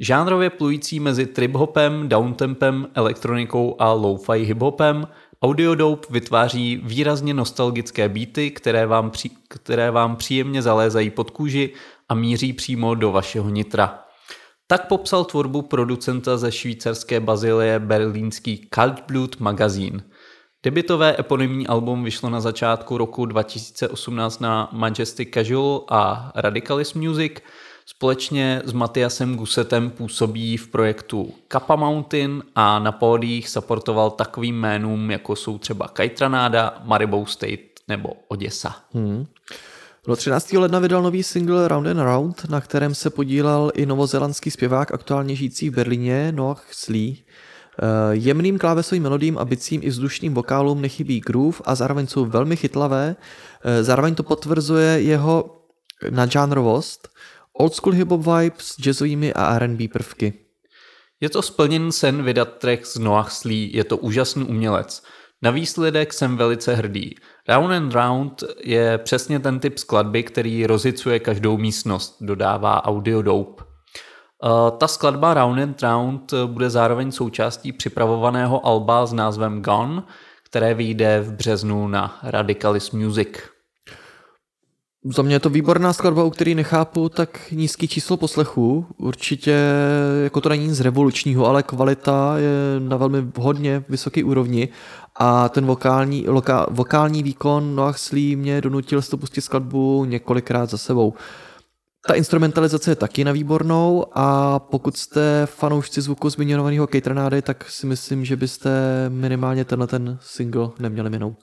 Žánrově plující mezi trip-hopem, downtempem, elektronikou a lo-fi hip-hopem, Audiodope vytváří výrazně nostalgické beaty, které vám příjemně zalézají pod kůži a míří přímo do vašeho nitra. Tak popsal tvorbu producenta ze švýcarské bazilie berlínský Kaltblut magazín. Debutové eponymní album vyšlo na začátku roku 2018 na Majestic Casual a Radicalist Music. Společně s Matyasem Gusetem působí v projektu Kappa Mountain a na pódiích supportoval takovým jménům, jako jsou třeba Kajtranáda, Maribou State nebo Oděsa. No 13. ledna vydal nový single Round and Round, na kterém se podílal i novozélandský zpěvák aktuálně žijící v Berlíně Noah Slee. Jemným klávesovým melodím a bicím i vzdušným vokálům nechybí groove a zároveň jsou velmi chytlavé. Zároveň to potvrzuje jeho nadžánrovost, old school hip-hop vibe s jazzovými a R&B prvky. Je to splněn sen vydat track z Noah Slee, je to úžasný umělec. Na výsledek jsem velice hrdý. Round and Round je přesně ten typ skladby, který rozhicuje každou místnost, dodává Audiodope. Ta skladba Round and Round bude zároveň součástí připravovaného alba s názvem Gone, které vyjde v březnu na Radicalist Music. Za mě je to výborná skladba, u který nechápu tak nízký číslo poslechů. Určitě jako to není nic revolučního, ale kvalita je na velmi hodně vysoké úrovni a ten vokální výkon Noah Slee mě donutil si to pustit skladbu několikrát za sebou. Ta instrumentalizace je taky na výbornou a pokud jste fanoušci zvuku zmiňovaného Kejtranády, tak si myslím, že byste minimálně ten single neměli minout.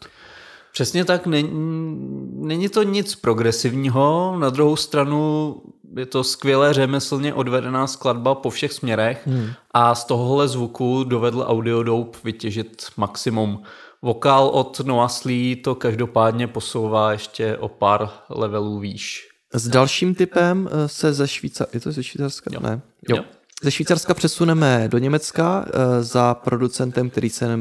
Přesně tak, není to nic progresivního, na druhou stranu je to skvěle řemeslně odvedená skladba po všech směrech a z tohohle zvuku dovedl Audiodope vytěžit maximum. Vokál od Noah Slee to každopádně posouvá ještě o pár levelů výš. S dalším typem se Ze Švýcarska přesuneme do Německa za producentem, který se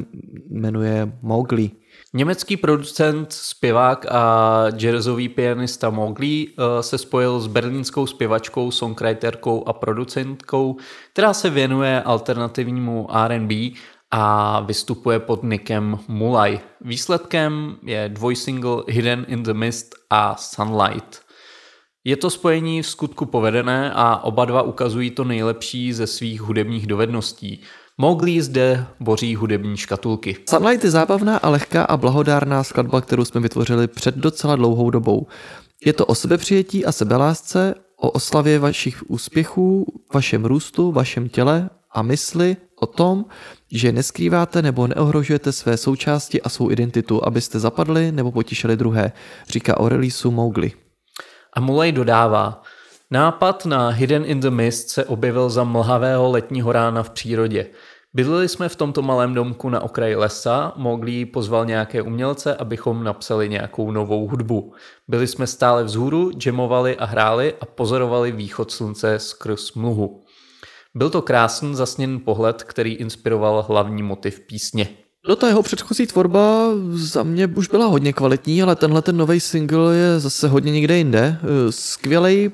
jmenuje Mowgli. Německý producent, zpěvák a jazzový pianista Mowgli se spojil s berlínskou zpěvačkou, songwriterkou a producentkou, která se věnuje alternativnímu R&B a vystupuje pod nikem Mulai. Výsledkem je dvojsingle Hidden in the Mist a Sunlight. Je to spojení v skutku povedené a oba dva ukazují to nejlepší ze svých hudebních dovedností. Mowgli zde boří hudební škatulky. Sunlight je zábavná a lehká a blahodárná skladba, kterou jsme vytvořili před docela dlouhou dobou. Je to o sebepřijetí a sebelásce, o oslavě vašich úspěchů, vašem růstu, vašem těle a mysli, o tom, že neskrýváte nebo neohrožujete své součásti a svou identitu, abyste zapadli nebo potišili druhé, říká o releaseu Mowgli. A Mulej dodává, nápad na Hidden in the Mist se objevil za mlhavého letního rána v přírodě. Bydleli jsme v tomto malém domku na okraji lesa, Mowgli pozval nějaké umělce, abychom napsali nějakou novou hudbu. Byli jsme stále vzhůru, jamovali a hráli a pozorovali východ slunce skrz mlhu. Byl to krásný zasněný pohled, který inspiroval hlavní motiv písně. No, ta jeho předchozí tvorba za mě už byla hodně kvalitní, ale tenhle nový single je zase hodně někde jinde. Skvělej,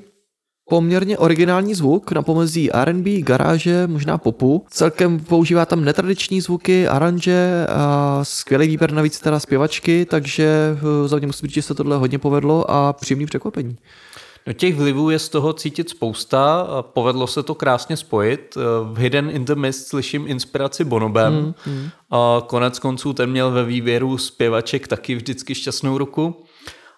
poměrně originální zvuk na pomezí R&B, garáže, možná popu. Celkem používá tam netradiční zvuky, aranže a skvělý výběr navíc teda zpěvačky, takže za mě musím říct, že se tohle hodně povedlo a příjemný překvapení. No, těch vlivů je z toho cítit spousta a povedlo se to krásně spojit. V Hidden in the Mist slyším inspiraci Bonobem. A konec konců ten měl ve výběru zpěvaček taky vždycky šťastnou ruku.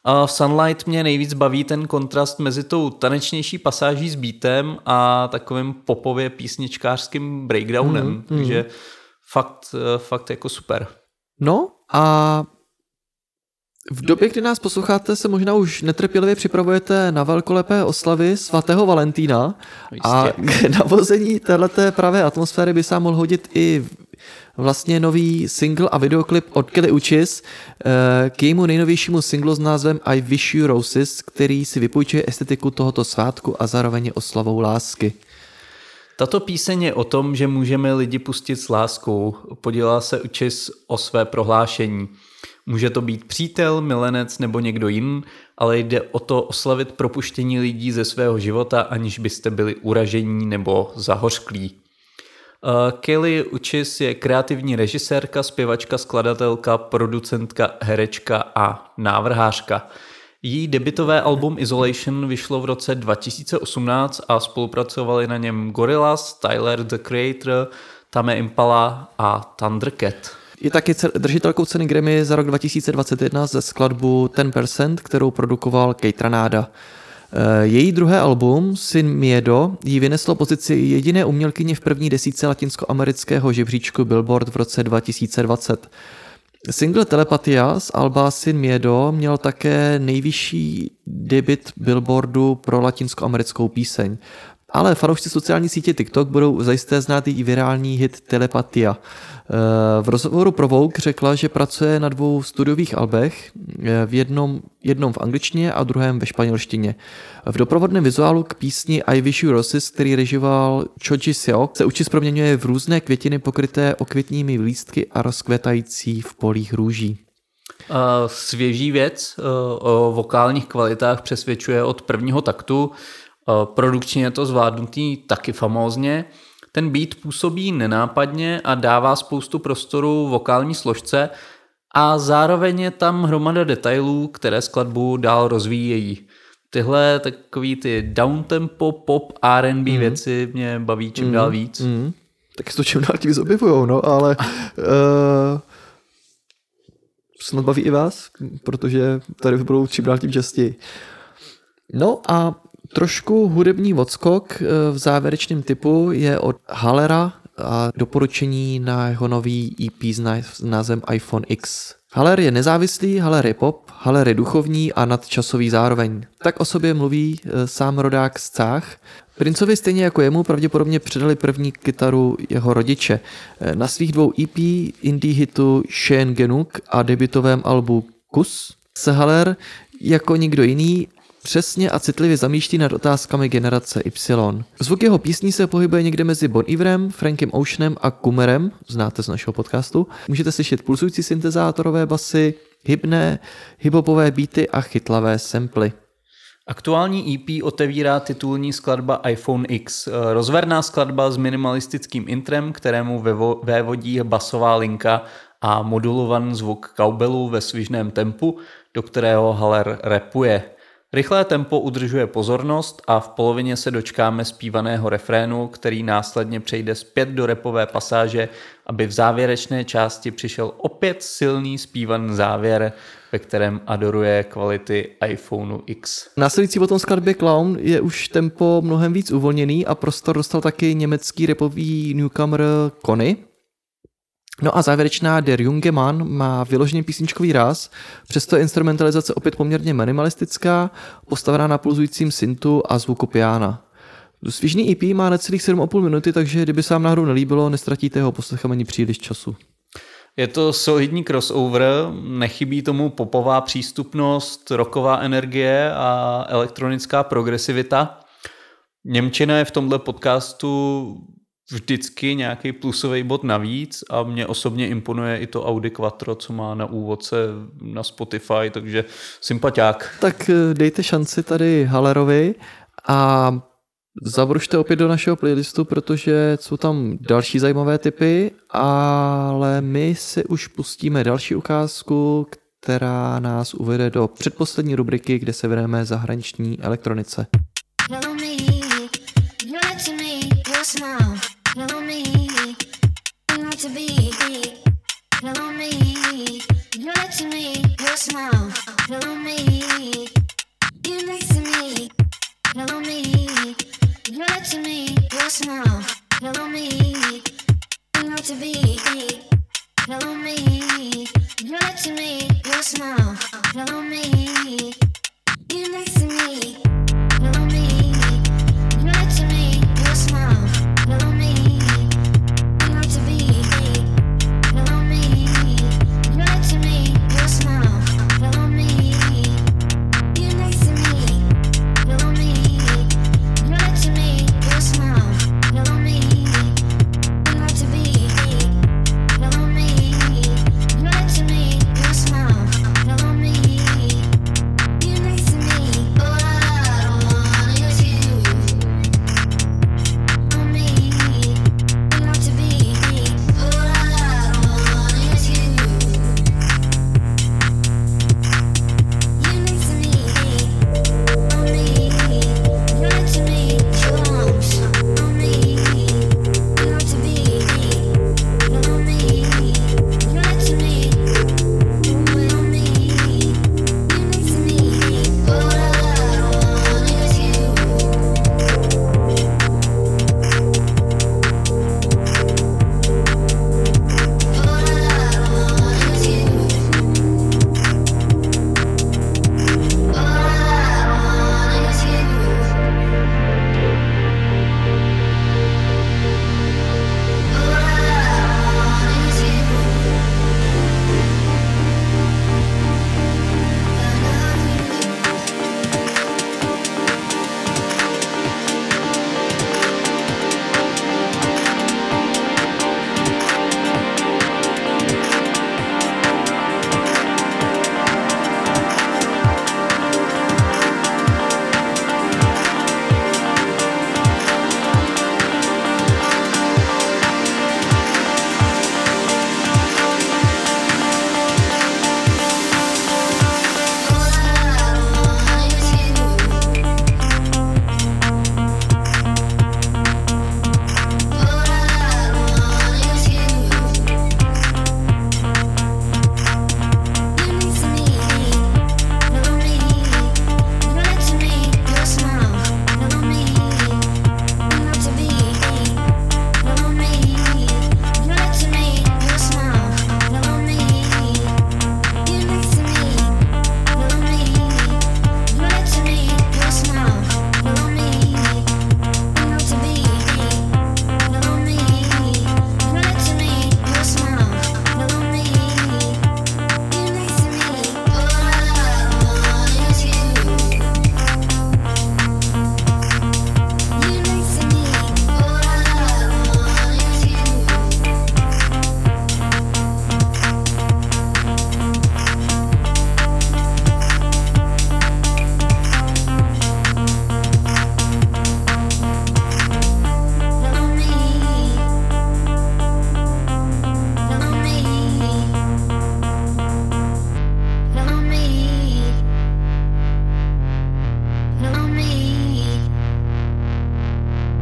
A v Sunlight mě nejvíc baví ten kontrast mezi tou tanečnější pasáží s beatem a takovým popově písničkářským breakdownem. Takže fakt jako super. No a v době, kdy nás posloucháte, se možná už netrpělivě připravujete na velkolepé oslavy svatého Valentína a k navození téhleté pravé atmosféry by se mohl hodit i vlastně nový single a videoklip od Kelly Uchis k jejímu nejnovějšímu singlu s názvem I Wish You Roses, který si vypůjčuje estetiku tohoto svátku a zároveň oslavou lásky. Tato píseň je o tom, že můžeme lidi pustit s láskou. Podělá se Uchis o své prohlášení. Může to být přítel, milenec nebo někdo jiný, ale jde o to oslavit propuštění lidí ze svého života, aniž byste byli uražení nebo zahořklí. Kelly Uchis je kreativní režisérka, zpěvačka, skladatelka, producentka, herečka a návrhářka. Její debutové album Isolation vyšlo v roce 2018 a spolupracovali na něm Gorillaz, Tyler the Creator, Tame Impala a Thundercat. Je taky držitelkou ceny Grammy za rok 2021 ze skladbu 10%, kterou produkoval Keith Ranada. Její druhé album, Sin Miedo, jí vyneslo pozici jediné umělkyně v první desítce latinskoamerického žebříčku Billboard v roce 2020. Single Telepatia z alba Sin Miedo měl také nejvyšší debut Billboardu pro latinskoamerickou píseň. Ale fanoušci sociální sítě TikTok budou zajisté znát i virální hit Telepatia. V rozhovoru pro Vogue řekla, že pracuje na dvou studiových albech, v jednom v angličtině a druhém ve španělštině. V doprovodném vizuálu k písni I Wish You Roses, který režíval Cho Ji Seok, se Uchis proměňuje v různé květiny pokryté okvětními lístky a rozkvětající v polích růží. Svěží věc o vokálních kvalitách přesvědčuje od prvního taktu. Produkčně je to zvládnutý taky famózně. Ten beat působí nenápadně a dává spoustu prostoru vokální složce a zároveň je tam hromada detailů, které skladbu dál rozvíjejí. Tyhle takový ty downtempo, pop, R&B věci mě baví čím dál víc. Tak to čím dál tím objevujou, no, ale snad baví i vás, protože tady budou čím dál tím častěji. No a trošku hudební odskok v závěrečném typu je od Hallera a doporučení na jeho nový EP s názvem iPhone X. Haller je nezávislý, Haller je pop, Haller je duchovní a nadčasový zároveň. Tak o sobě mluví sám rodák z Cách. Princovi stejně jako jemu pravděpodobně předali první kytaru jeho rodiče. Na svých dvou EP, indie hitu Shein Genuk a debutovém albu Kus se Haller jako nikdo jiný přesně a citlivě zamýšlí nad otázkami generace Y. Zvuk jeho písní se pohybuje někde mezi Bon Iverem, Frankem Oceanem a Kummerem, znáte z našeho podcastu. Můžete slyšet pulsující syntezátorové basy, hybné, hiphopové beaty a chytlavé samply. Aktuální EP otevírá titulní skladba iPhone X, rozverná skladba s minimalistickým intrem, kterému vévodí basová linka a modulovaný zvuk kaubelu ve svižném tempu, do kterého Haller rapuje. Rychlé tempo udržuje pozornost a v polovině se dočkáme zpívaného refrénu, který následně přejde zpět do rapové pasáže, aby v závěrečné části přišel opět silný zpívaný závěr, ve kterém adoruje kvality iPhone X. Následující potom skladbě Clown je už tempo mnohem víc uvolněný a prostor dostal taky německý rapový newcomer Kony. No a závěrečná Der Junge Mann má vyložený písničkový ráz, přesto je instrumentalizace opět poměrně minimalistická, postavená na pulzujícím syntu a zvuku piana. Svižný EP má necelých 7,5 minuty, takže kdyby se vám náhodou nelíbilo, nestratíte ho poslechem ani příliš času. Je to solidní crossover, nechybí tomu popová přístupnost, rocková energie a elektronická progresivita. Němčina je v tomhle podcastu vždycky nějaký plusový bod navíc a mě osobně imponuje i to Audi Quattro, co má na úvodce na Spotify, takže sympaťák. Tak dejte šanci tady Hallerovi a zabrušte opět do našeho playlistu, protože jsou tam další zajímavé tipy, ale my si už pustíme další ukázku, která nás uvede do předposlední rubriky, kde se věnujeme zahraniční elektronice. Hello me, you're next to me.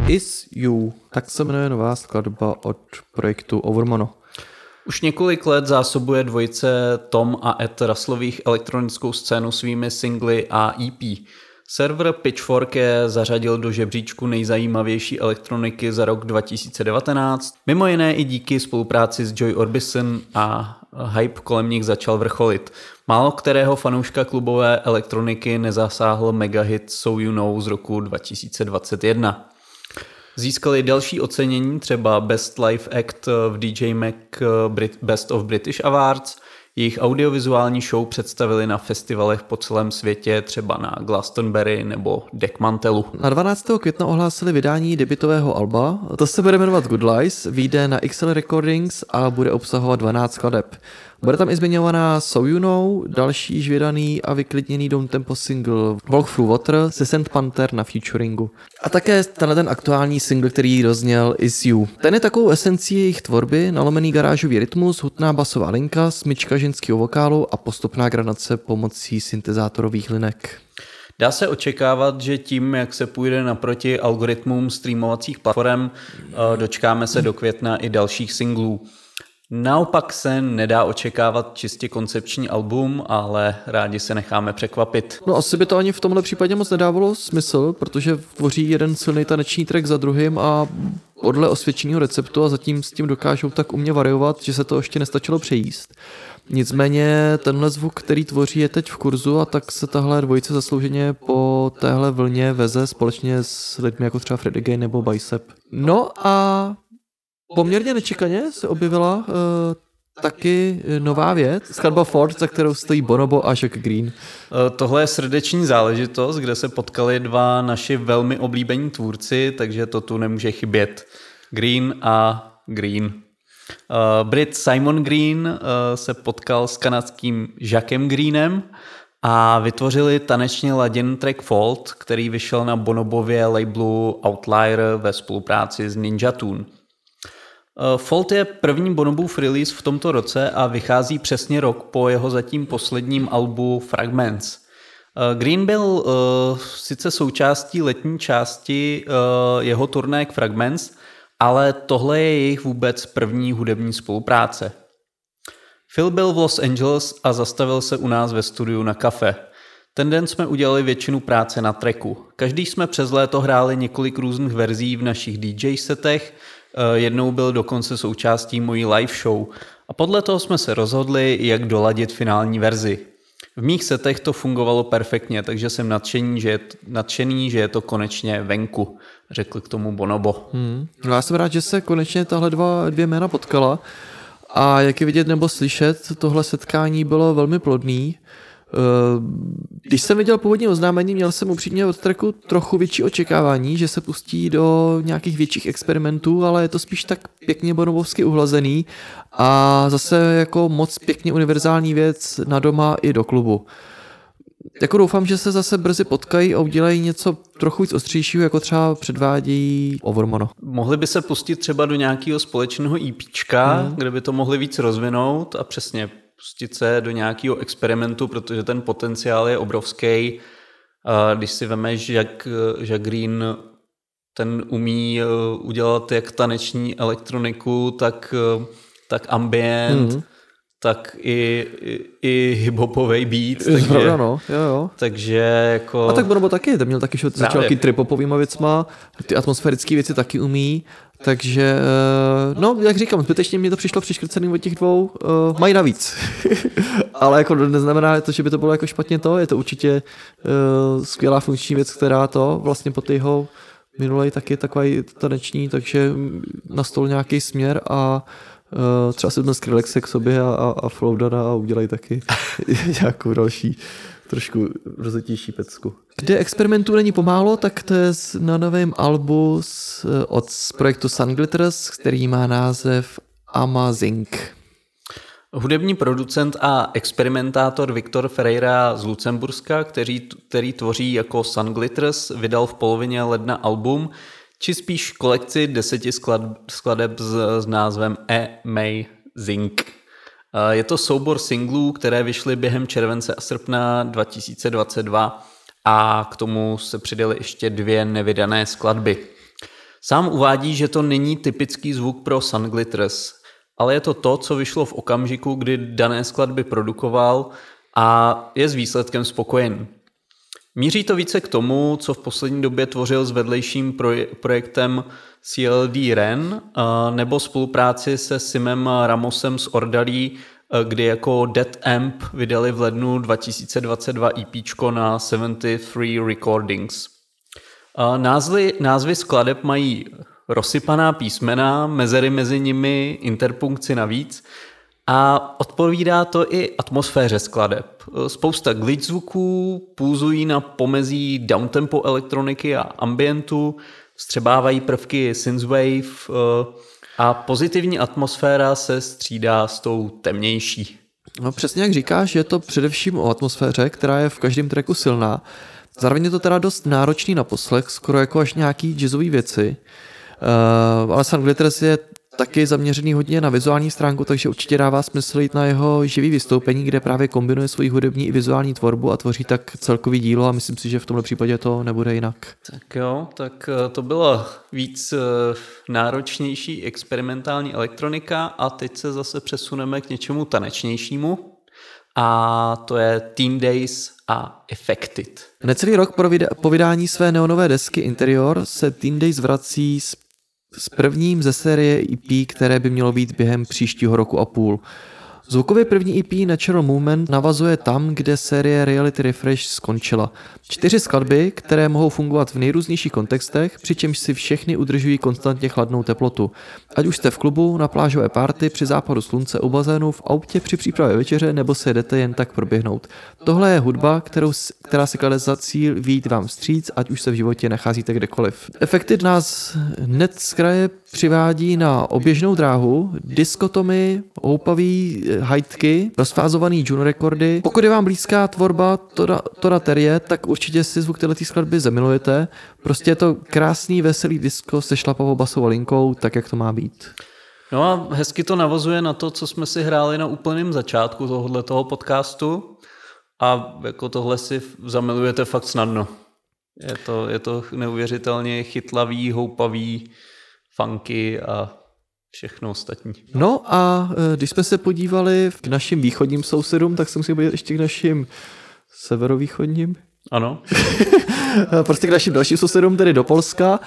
Is You, tak se jmenuje nová skladba od projektu Overmano. Už několik let zásobuje dvojice Tom a Ed Raslových elektronickou scénu svými singly a EP. Server Pitchfork je zařadil do žebříčku nejzajímavější elektroniky za rok 2019, mimo jiné i díky spolupráci s Joy Orbison a hype kolem nich začal vrcholit. Málo kterého fanouška klubové elektroniky nezasáhl megahit So You Know z roku 2021. Získali další ocenění, třeba Best Live Act v DJ Mac Best of British Awards. Jejich audiovizuální show představili na festivalech po celém světě, třeba na Glastonbury nebo Dekmantelu. Na 12. května ohlásili vydání debutového alba. To se bude jmenovat Good Lies, vyjde na XL Recordings a bude obsahovat 12 skladeb. Bude tam i zmiňovaná So You Know, další již vydaný a vyklidněný downtempo single Walk Through Water se Sand Panther na featuringu. A také tenhle ten aktuální single, který rozněl Is You. Ten je takovou esencí jejich tvorby, nalomený garážový rytmus, hutná basová linka, smyčka ženského vokálu a postupná gradace pomocí syntezátorových linek. Dá se očekávat, že tím, jak se půjde naproti algoritmům streamovacích platform, dočkáme se do května i dalších singlů. Naopak se nedá očekávat čistě koncepční album, ale rádi se necháme překvapit. No asi by to ani v tomhle případě moc nedávalo smysl, protože tvoří jeden silný taneční track za druhým a podle osvědčeného receptu a zatím s tím dokážou tak umě variovat, že se to ještě nestačilo přejíst. Nicméně tenhle zvuk, který tvoří, je teď v kurzu a tak se tahle dvojice zaslouženě po téhle vlně veze společně s lidmi jako třeba Freddy Gay nebo Bicep. No a poměrně nečekaně se objevila taky nová věc, skladba Ford, za kterou stojí Bonobo a Jack Green. Tohle je srdeční záležitost, kde se potkali dva naši velmi oblíbení tvůrci, takže to tu nemůže chybět. Green a Green. Brit Simon Green se potkal s kanadským Jackem Greenem a vytvořili tanečně laděn track Fault, který vyšel na Bonobově labelu Outlier ve spolupráci s Ninja Tune. Fault je první Bonobův release v tomto roce a vychází přesně rok po jeho zatím posledním albu Fragments. Green byl sice součástí letní části jeho turné k Fragments, ale tohle je jejich vůbec první hudební spolupráce. Phil byl v Los Angeles a zastavil se u nás ve studiu na kafe. Ten den jsme udělali většinu práce na tracku. Každý jsme přes léto hráli několik různých verzí v našich DJ setech, jednou byl dokonce součástí mojí live show a podle toho jsme se rozhodli, jak doladit finální verzi. V mých setech to fungovalo perfektně, takže jsem nadšený, že je to konečně venku, řekl k tomu Bonobo. Já jsem rád, že se konečně tahle dvě jména potkala a jak je vidět nebo slyšet, tohle setkání bylo velmi plodný. Když jsem viděl původní oznámení, měl jsem upřímně od tracku trochu větší očekávání, že se pustí do nějakých větších experimentů, ale je to spíš tak pěkně bonobovsky uhlazený a zase jako moc pěkně univerzální věc na doma i do klubu. Jako doufám, že se zase brzy potkají a udělají něco trochu víc ostřejšího, jako třeba předvádí Overmano. Mohli by se pustit třeba do nějakého společného EPčka, kde by to mohli víc rozvinout a přesně pustit se do nějakého experimentu, protože ten potenciál je obrovský. Když si vemeš, jak Green ten umí udělat jak taneční elektroniku, tak ambient, tak i hip-hopovej beat. Zpravda, no. Jo. Takže jako... A tak Bonobo taky, ten měl taky, že začal taky tripopovýma věcma, ty atmosférické věci taky umí. Takže, no, jak říkám, zbytečně mi to přišlo přiškrcený od těch dvou, mají navíc. Ale jako neznamená to, že by to bylo jako špatně to, je to určitě skvělá funkční věc, která to vlastně po jeho minulej taky takový taneční, takže nastol nějaký směr a třeba si dnes relaxe k sobě a Flowdana a udělají taky nějakou další trošku rozlitější pecku. Kde experimentů není pomálo, tak to je na novém albu od projektu Sun Glitters, který má název Amazing. Hudební producent a experimentátor Viktor Ferreira z Lucemburska, který tvoří jako Sun Glitters, vydal v polovině ledna album, či spíš kolekci 10 skladeb s názvem Amazing. Je to soubor singlů, které vyšly během července a srpna 2022 a k tomu se přidaly ještě dvě nevydané skladby. Sám uvádí, že to není typický zvuk pro Sunglitters, ale je to to, co vyšlo v okamžiku, kdy dané skladby produkoval a je s výsledkem spokojen. Míří to více k tomu, co v poslední době tvořil s vedlejším projektem CLD Ren nebo spolupráci se Simem Ramosem z Ordalí, kdy jako Dead Amp vydali v lednu 2022 EPčko na 73 Recordings. Názvy skladeb mají rozsypaná písmena, mezery mezi nimi, interpunkci navíc a odpovídá to i atmosféře skladeb. Spousta glitch zvuků pulzují na pomezí downtempo elektroniky a ambientu, vstřebávají prvky synthwave a pozitivní atmosféra se střídá s tou temnější. No přesně jak říkáš, je to především o atmosféře, která je v každém tracku silná. Zároveň je to teda dost náročný na poslech, skoro jako až nějaký jazzový věci. Ale Sunglitters je taky zaměřený hodně na vizuální stránku, takže určitě dává smysl jít na jeho živý vystoupení, kde právě kombinuje svoji hudební i vizuální tvorbu a tvoří tak celkový dílo a myslím si, že v tomhle případě to nebude jinak. Tak jo, tak to byla víc náročnější experimentální elektronika a teď se zase přesuneme k něčemu tanečnějšímu. A to je Teen Days a Defected. Necelý rok po vydání své neonové desky Interior se Teen Days vrací s prvním ze série EP, které by mělo být během příštího roku a půl. Zvukově první EP Natural Movement navazuje tam, kde série Reality Refresh skončila. 4 skladby, které mohou fungovat v nejrůznějších kontextech, přičemž si všechny udržují konstantně chladnou teplotu. Ať už jste v klubu, na plážové party, při západu slunce, u bazénu, v autě, při přípravě večeře nebo se jdete jen tak proběhnout. Tohle je hudba, která si klade za cíl vyjít vám vstříc, ať už se v životě nacházíte kdekoliv. Efekty nás hned z kraje přivádí na oběžnou dráhu, diskotomy, houpavý hajtky, rozfázovaný Juno rekordy. Pokud je vám blízká tvorba Tora Terje, tak určitě si zvuk této skladby zamilujete. Prostě je to krásný, veselý disco se šlapavou basovou linkou, tak jak to má být. No a hezky to navazuje na to, co jsme si hráli na úplném začátku tohoto podcastu a jako tohle si zamilujete fakt snadno. Je to neuvěřitelně chytlavý, houpavý, funky a všechno ostatní. No a když jsme se podívali k našim východním sousedům, tak se musíme podívat ještě k našim severovýchodním. Ano. Prostě k našim dalším sousedům, tedy do Polska,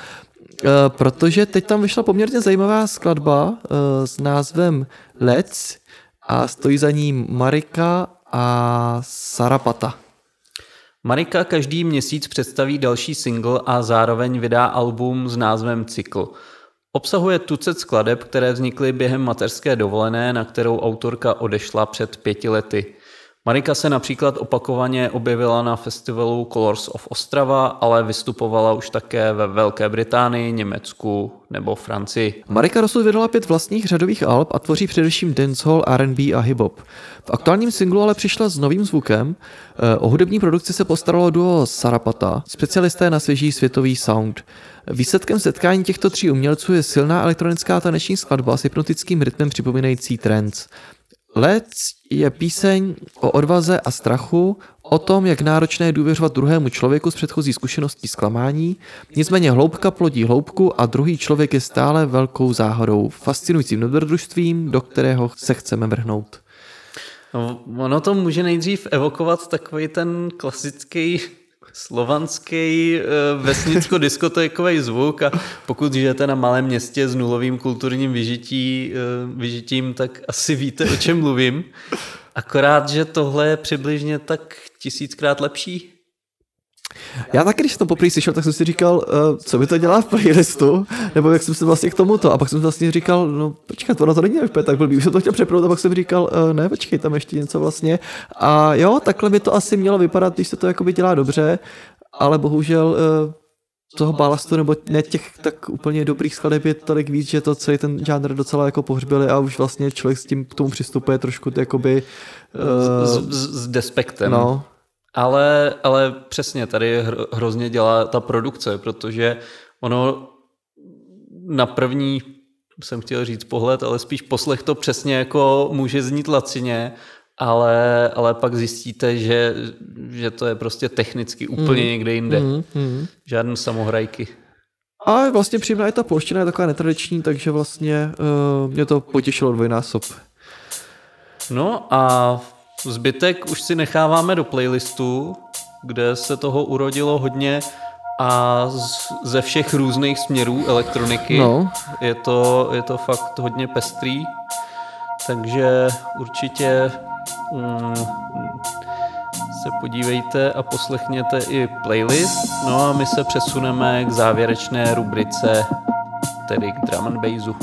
protože teď tam vyšla poměrně zajímavá skladba s názvem Lec a stojí za ní Marika a Sarapata. Marika každý měsíc představí další single a zároveň vydá album s názvem Cykl. Obsahuje tucet skladeb, které vznikly během mateřské dovolené, na kterou autorka odešla před 5 lety. Marika se například opakovaně objevila na festivalu Colors of Ostrava, ale vystupovala už také ve Velké Británii, Německu nebo Francii. Marika dosud vydala 5 vlastních řadových alb a tvoří především dancehall, R&B a hip-hop. V aktuálním singlu ale přišla s novým zvukem. O hudební produkci se postaralo duo Sarapata, specialisté na svěží světový sound. Výsledkem setkání těchto 3 umělců je silná elektronická taneční skladba s hypnotickým rytmem připomínající trance. Let's je píseň o odvaze a strachu, o tom, jak náročné je důvěřovat druhému člověku s předchozí zkušeností zklamání, nicméně hloubka plodí hloubku a druhý člověk je stále velkou záhodou, fascinujícím dobrodružstvím, do kterého se chceme vrhnout. No, ono to může nejdřív evokovat takový ten klasický slovanský vesnicko-diskotékový zvuk a pokud žijete na malém městě s nulovým kulturním vyžitím, tak asi víte, o čem mluvím. Akorát, že tohle je přibližně tak 1000krát lepší. Já taky, když jsem to poprvé slyšel, tak jsem si říkal, co by to dělá v playlistu, nebo jak jsem se vlastně k tomuto. A pak jsem si vlastně říkal, no počkat, ono to není úplně tak blbý, už jsem to chtěl přepnout a pak jsem říkal, ne, počkej, tam ještě něco vlastně. A jo, takhle by to asi mělo vypadat, když se to jakoby dělá dobře, ale bohužel toho balastu nebo ne těch tak úplně dobrých skladeb je tolik víc, že to celý ten žánr docela jako pohřbili a už vlastně člověk s tím k tomu přistupuje trošku jakoby s despektem. No. Ale přesně, tady hrozně dělá ta produkce, protože ono na první, jsem chtěl říct pohled, ale spíš poslech to přesně jako může znít lacině, ale pak zjistíte, že to je prostě technicky úplně někde jinde. Žádný samohrajky. A vlastně příjemná je ta polština, je taková netradiční, takže vlastně mě to potěšilo dvojnásob. No a zbytek už si necháváme do playlistu, kde se toho urodilo hodně a ze všech různých směrů elektroniky. No. Je to fakt hodně pestrý, takže určitě se podívejte a poslechněte i playlist. No a my se přesuneme k závěrečné rubrice, tedy k drum and bassu.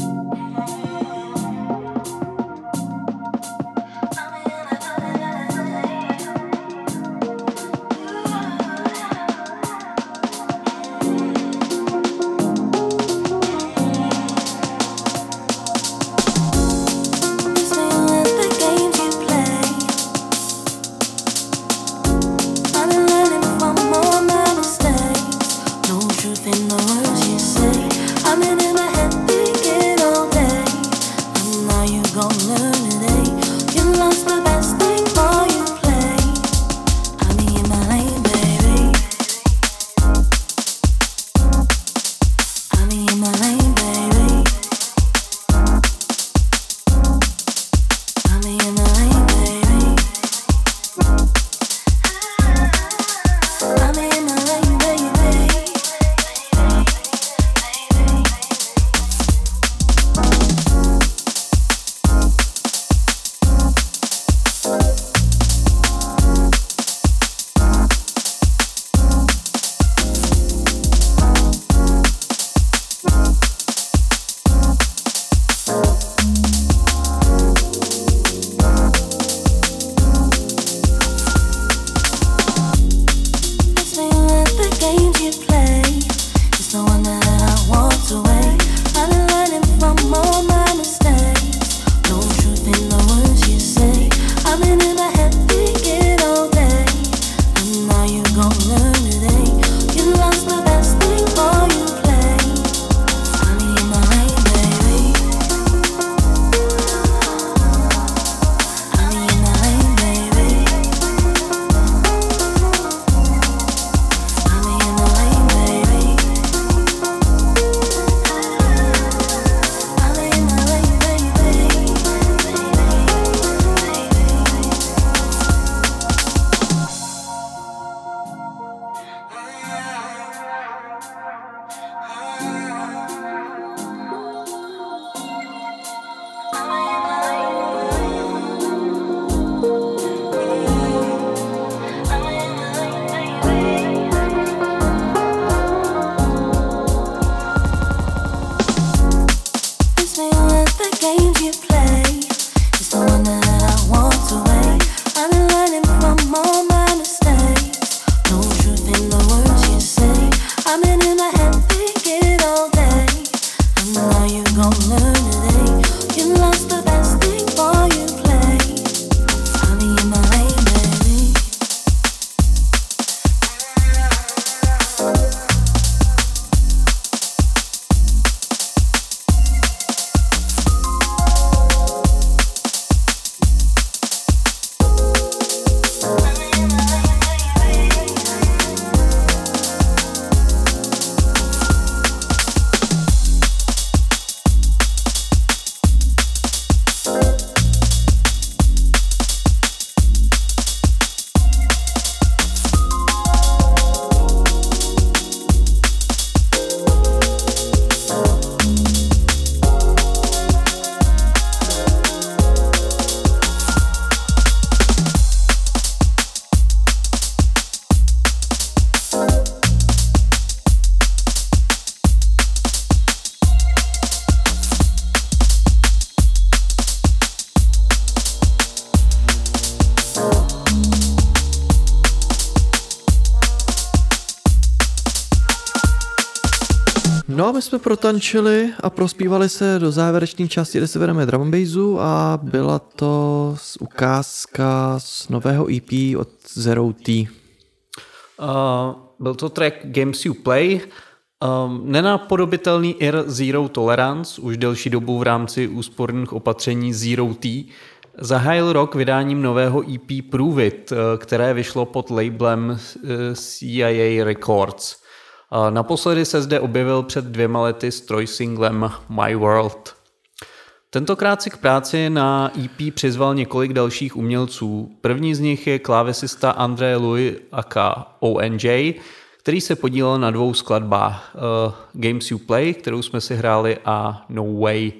No a my jsme protančili a prospívali se do závěrečné části, kde se vedeme drum and bassu, a byla to ukázka z nového EP od Zero T. Byl to track Games You Play, nenapodobitelný ir Zero Tolerance, už delší dobu v rámci úsporných opatření Zero T, zahájil rok vydáním nového EP Prove It, které vyšlo pod labelem CIA Records. Naposledy se zde objevil před 2 lety s trojsinglem My World. Tentokrát si k práci na EP přizval několik dalších umělců. První z nich je klávesista André Louis aka ONJ, který se podílel na 2 skladbách Games You Play, kterou jsme si hráli, a No Way.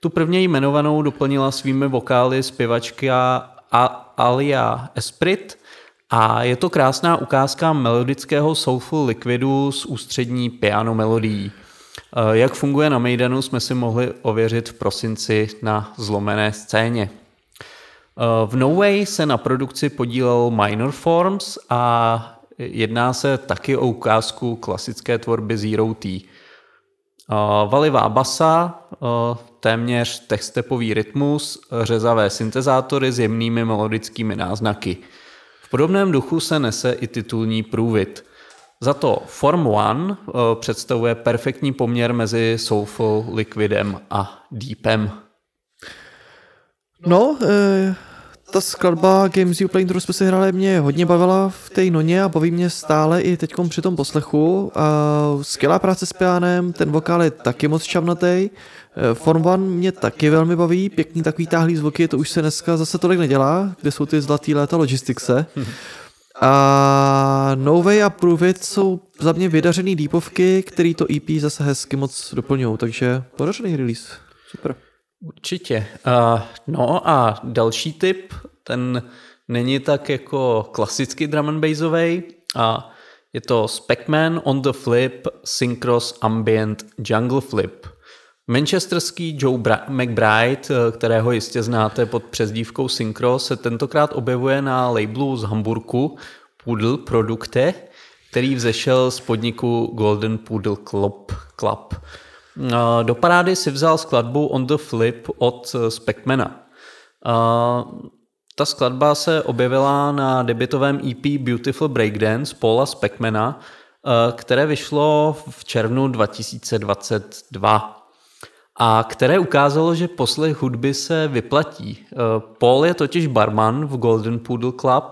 Tu prvně jmenovanou doplnila svými vokály zpěvačka Alia Esprit a je to krásná ukázka melodického soulful liquidu s ústřední piano melodií. Jak funguje na Mejdanu, jsme si mohli ověřit v prosinci na Zlomené scéně. V No Way se na produkci podílel Minor Forms a jedná se taky o ukázku klasické tvorby Zero T. Valivá basa, téměř techstepový rytmus, řezavé syntezátory s jemnými melodickými náznaky. V podobném duchu se nese i titulní průvid. Za to Form 1 představuje perfektní poměr mezi soulful liquidem a deepem. No, ta skladba Games You Play, kterou jsme si hráli, mě hodně bavila v té noně a baví mě stále i teď při tom poslechu. Skvělá práce s pianem, ten vokál je taky moc čavnatej. Form 1 mě taky velmi baví, pěkný takový táhlý zvuky, to už se dneska zase tolik nedělá, kde jsou ty zlatý léta logistikse. A No Way a Prove It jsou za mě vydařený deepovky, který to EP zase hezky moc doplňují, takže podařený release, super. Určitě. No a další tip, ten není tak jako klasicky drum and bassovej, a je to Specman on the Flip Synchros Ambient Jungle Flip. Manchesterský Joe McBride, kterého jistě znáte pod přezdívkou Synchro, se tentokrát objevuje na labelu z Hamburku Poodle Produkte, který vzešel z podniku Golden Poodle Club. Do parády si vzal skladbu On the Flip od Specmana. Ta skladba se objevila na debutovém EP Beautiful Breakdance Paula Specmana, které vyšlo v červnu 2022. A které ukázalo, že poslech hudby se vyplatí. Paul je totiž barman v Golden Poodle Club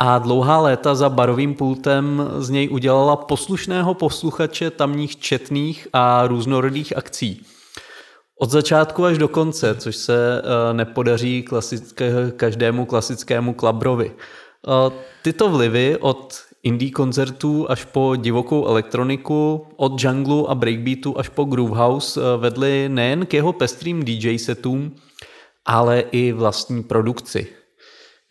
a dlouhá léta za barovým pultem z něj udělala poslušného posluchače tamních četných a různorodých akcí. Od začátku až do konce, což se nepodaří každému klasickému klabrovi. Tyto vlivy od indie koncertů až po divokou elektroniku, od junglu a breakbeatu až po groovehouse vedly nejen k jeho pestrým DJ setům, ale i vlastní produkci.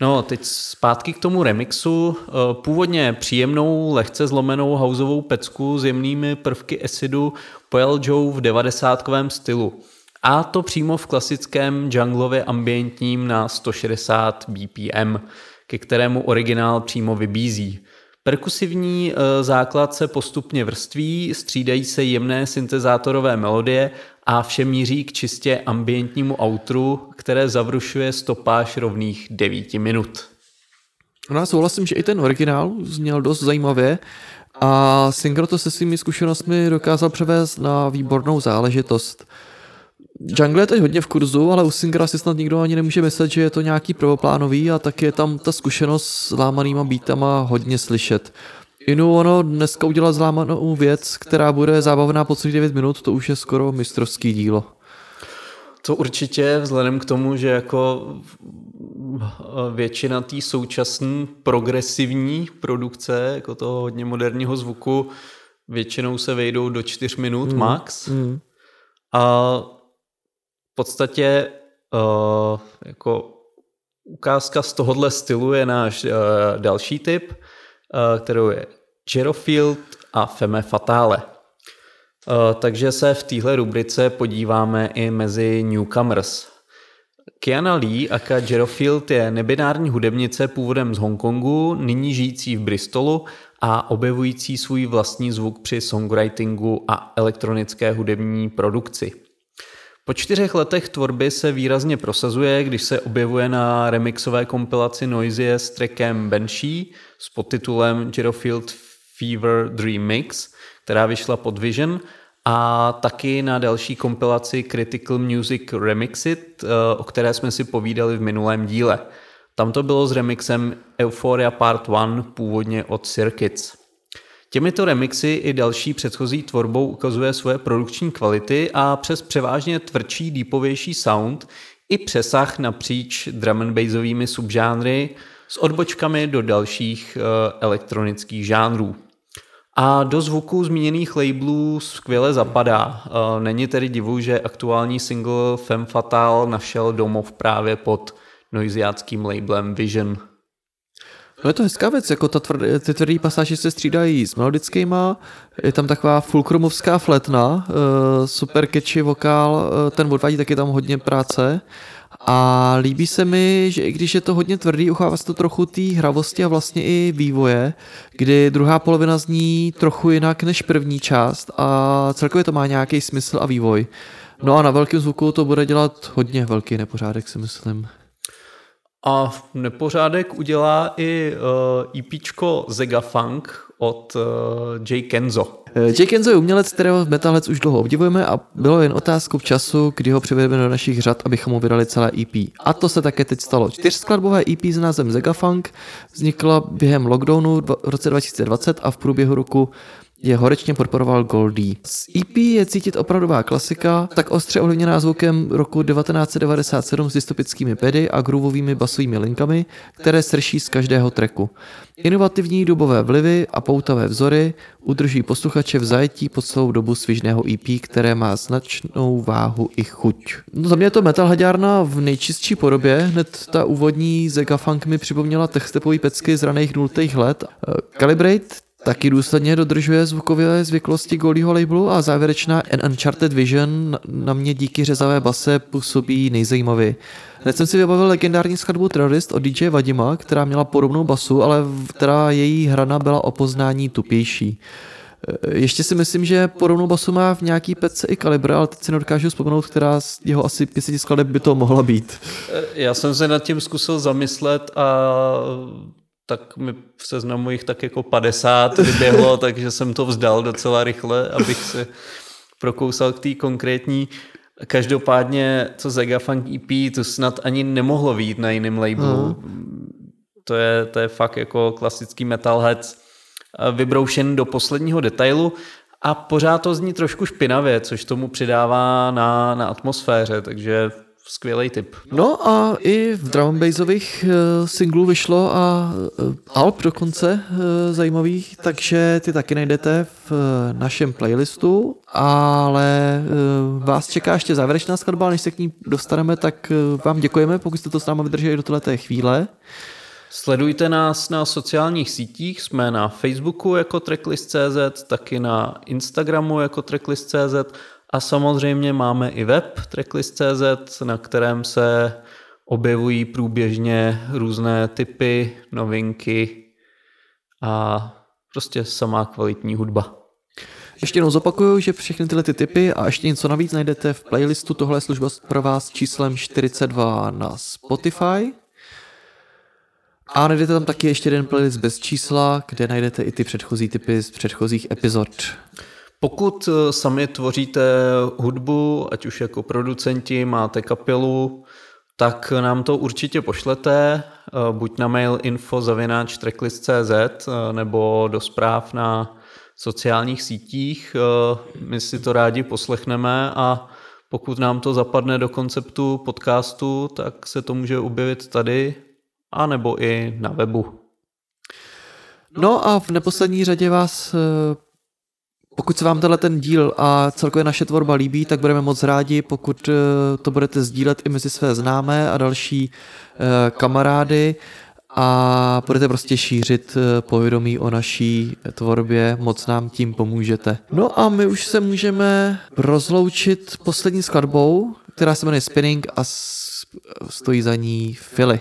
No, teď zpátky k tomu remixu. Původně příjemnou, lehce zlomenou houseovou pecku s jemnými prvky acidu pojal Joe v 90kovém stylu. A to přímo v klasickém junglově ambientním na 160 BPM, ke kterému originál přímo vybízí. Perkusivní základ se postupně vrství, střídají se jemné syntezátorové melodie a vše míří k čistě ambientnímu outru, které zavrušuje stopáž rovných 9 minut. Já souhlasím, že i ten originál zněl dost zajímavě a Synchro to se svými zkušenostmi dokázal převést na výbornou záležitost. Jungle je teď hodně v kurzu, ale u Synchra si snad nikdo ani nemůže myslet, že je to nějaký prvoplánový, a tak je tam ta zkušenost s lámanýma beatama hodně slyšet. Inu ono dneska udělat zlámanou věc, která bude zábavná po celých 9 minut, to už je skoro mistrovský dílo. To určitě, vzhledem k tomu, že jako většina té současné progresivní produkce, jako toho hodně moderního zvuku, většinou se vejdou do 4 minut max. A v podstatě jako ukázka z tohohle stylu je náš další tip, kterou je Gerofield a Femme Fatale. Takže se v téhle rubrice podíváme i mezi newcomers. Kiana Lee aka Gerofield je nebinární hudebnice původem z Hongkongu, nyní žijící v Bristolu a objevující svůj vlastní zvuk při songwritingu a elektronické hudební produkci. Po 4 letech tvorby se výrazně prosazuje, když se objevuje na remixové kompilaci Noisia s trackem Banshee s podtitulem Gerofield Fever Dream Mix, která vyšla pod Vision, a taky na další kompilaci Critical Music Remixit, o které jsme si povídali v minulém díle. Tam to bylo s remixem Euphoria Part 1 původně od Circuits. Těmito remixy i další předchozí tvorbou ukazuje svoje produkční kvality a přes převážně tvrdší, deepovější sound i přesah napříč drum and bassovými subžánry s odbočkami do dalších elektronických žánrů. A do zvuku zmíněných labelů skvěle zapadá. Není tedy divu, že aktuální single Femme Fatale našel domov právě pod noiziáckým labelem Vision. No je to hezká věc, jako ty tvrdý pasáže se střídají s melodickýma, je tam taková fulkrumovská flétna, super catchy vokál, ten odvádí taky tam hodně práce a líbí se mi, že i když je to hodně tvrdý, uchává se to trochu té hravosti a vlastně i vývoje, kdy druhá polovina zní trochu jinak než první část a celkově to má nějaký smysl a vývoj. No a na velkém zvuku to bude dělat hodně velký nepořádek, si myslím. A nepořádek udělá i EPčko Zegafunk od Jay Kenzo. Jay Kenzo je umělec, kterého metalec už dlouho obdivujeme a bylo jen otázkou času, kdy ho přivedeme do našich řad, abychom mu vydali celé EP. A to se také teď stalo. 4skladbové EP s názvem Zegafunk vznikla během lockdownu v roce 2020 a v průběhu roku je horečně podporoval Goldie. Z EP je cítit opravdová klasika, tak ostře ovlivněná zvukem roku 1997 s dystopickými pedy a groovovými basovými linkami, které srší z každého tracku. Inovativní dubové vlivy a poutavé vzory udrží posluchače v zajetí po celou dobu svižného EP, které má značnou váhu i chuť. No, za mě je to metalhaďárna v nejčistší podobě, hned ta úvodní Zegafunk mi připomněla techstepový pecky z raných 0. let. Calibrate taky důsledně dodržuje zvukové zvyklosti Goldieho labelu a závěrečná An Uncharted Vision na mě díky řezavé base působí nejzajímavěji. Hned jsem si vybavil legendární skladbu Terrorist od DJ Vadima, která měla podobnou basu, ale která její hrana byla o poznání tupější. Ještě si myslím, že podobnou basu má v nějaký pece i Kalibr, ale teď si nedokážu vzpomenout, která z jeho asi 50 skladeb by to mohla být. Já jsem se nad tím zkusil zamyslet a tak mi v seznamu jich tak jako 50 vyběhlo, takže jsem to vzdal docela rychle, abych se prokousal k té konkrétní. Každopádně, co Zegafunk EP, to snad ani nemohlo vyjít na jiném labelu. To je fakt jako klasický metalhead vybroušen do posledního detailu a pořád to zní trošku špinavě, což tomu přidává na atmosféře, takže skvělej tip. No a i v drum bassových singlů vyšlo a alb dokonce zajímavých, takže ty taky najdete v našem playlistu, ale vás čeká ještě závěrečná skladba, než se k ní dostaneme, tak vám děkujeme, pokud jste to s náma vydrželi do této chvíle. Sledujte nás na sociálních sítích, jsme na Facebooku jako tracklist.cz, taky na Instagramu jako tracklist.cz, a samozřejmě máme i web tracklist.cz, na kterém se objevují průběžně různé typy, novinky a prostě samá kvalitní hudba. Ještě jednou zopakuju, že všechny tyhle typy a ještě něco navíc najdete v playlistu. Tohle je služba pro vás číslem 42 na Spotify. A najdete tam taky ještě jeden playlist bez čísla, kde najdete i ty předchozí typy z předchozích epizod. Pokud sami tvoříte hudbu, ať už jako producenti, máte kapelu, tak nám to určitě pošlete, buď na mail info@tracklist.cz nebo do zpráv na sociálních sítích. My si to rádi poslechneme a pokud nám to zapadne do konceptu podcastu, tak se to může objevit tady a nebo i na webu. No a v neposlední řadě vás pokud se vám tenhle ten díl a celkově naše tvorba líbí, tak budeme moc rádi, pokud to budete sdílet i mezi své známé a další kamarády a budete prostě šířit povědomí o naší tvorbě, moc nám tím pomůžete. No a my už se můžeme rozloučit poslední skladbou, která se jmenuje Spinning a stojí za ní Philly.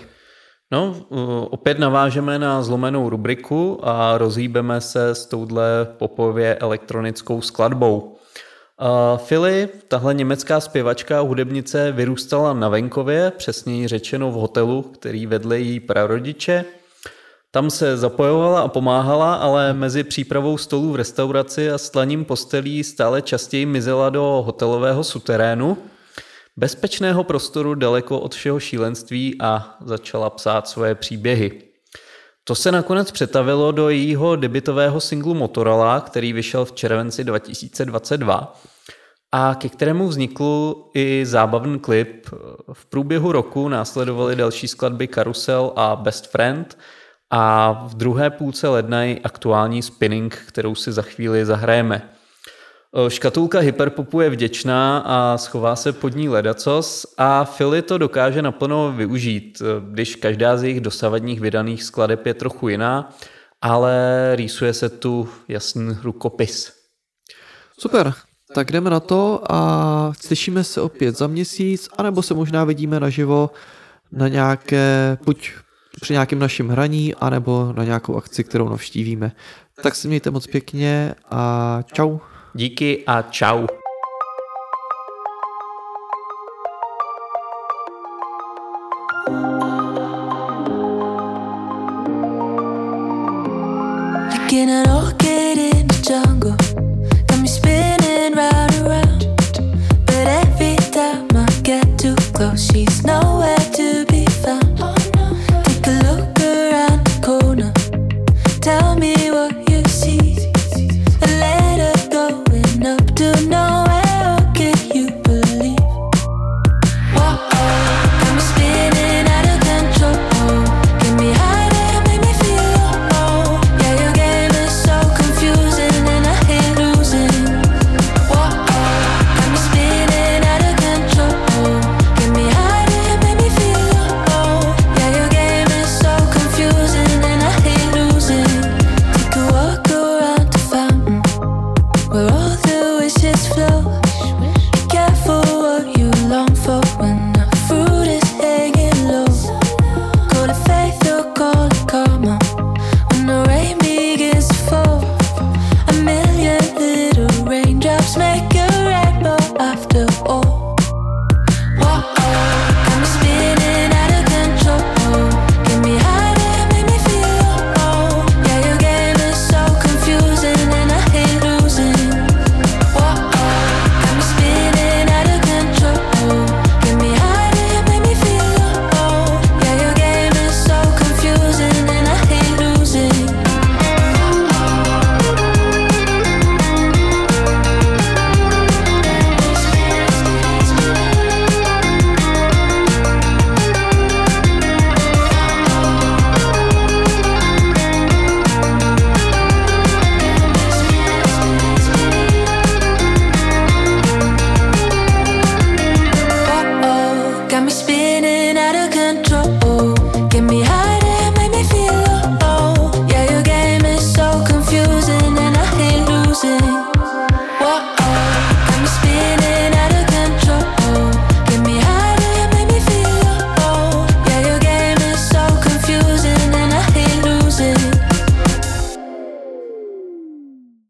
No, opět navážeme na zlomenou rubriku a rozhýbeme se s touhle popově elektronickou skladbou. Philly, tahle německá zpěvačka a hudebnice, vyrůstala na venkově, přesněji řečeno v hotelu, který vedli její prarodiče. Tam se zapojovala a pomáhala, ale mezi přípravou stolů v restauraci a slaním postelí stále častěji mizela do hotelového suterénu, bezpečného prostoru daleko od všeho šílenství, a začala psát svoje příběhy. To se nakonec přetavilo do jejího debutového singlu Motorola, který vyšel v červenci 2022 a ke kterému vznikl i zábavný klip. V průběhu roku následovaly další skladby Karusel a Best Friend a v druhé půlce ledna je aktuální Spinning, kterou si za chvíli zahrajeme. Škatulka hyperpopu je vděčná a schová se pod ní ledacos a Fili to dokáže naplno využít, když každá z jejich dosavadních vydaných skladeb je trochu jiná, ale rýsuje se tu jasný rukopis. Super, tak jdeme na to a slyšíme se opět za měsíc, anebo se možná vidíme naživo na nějaké, buď při nějakém našem hraní, anebo na nějakou akci, kterou navštívíme. Tak se mějte moc pěkně a čau. Díky a čau.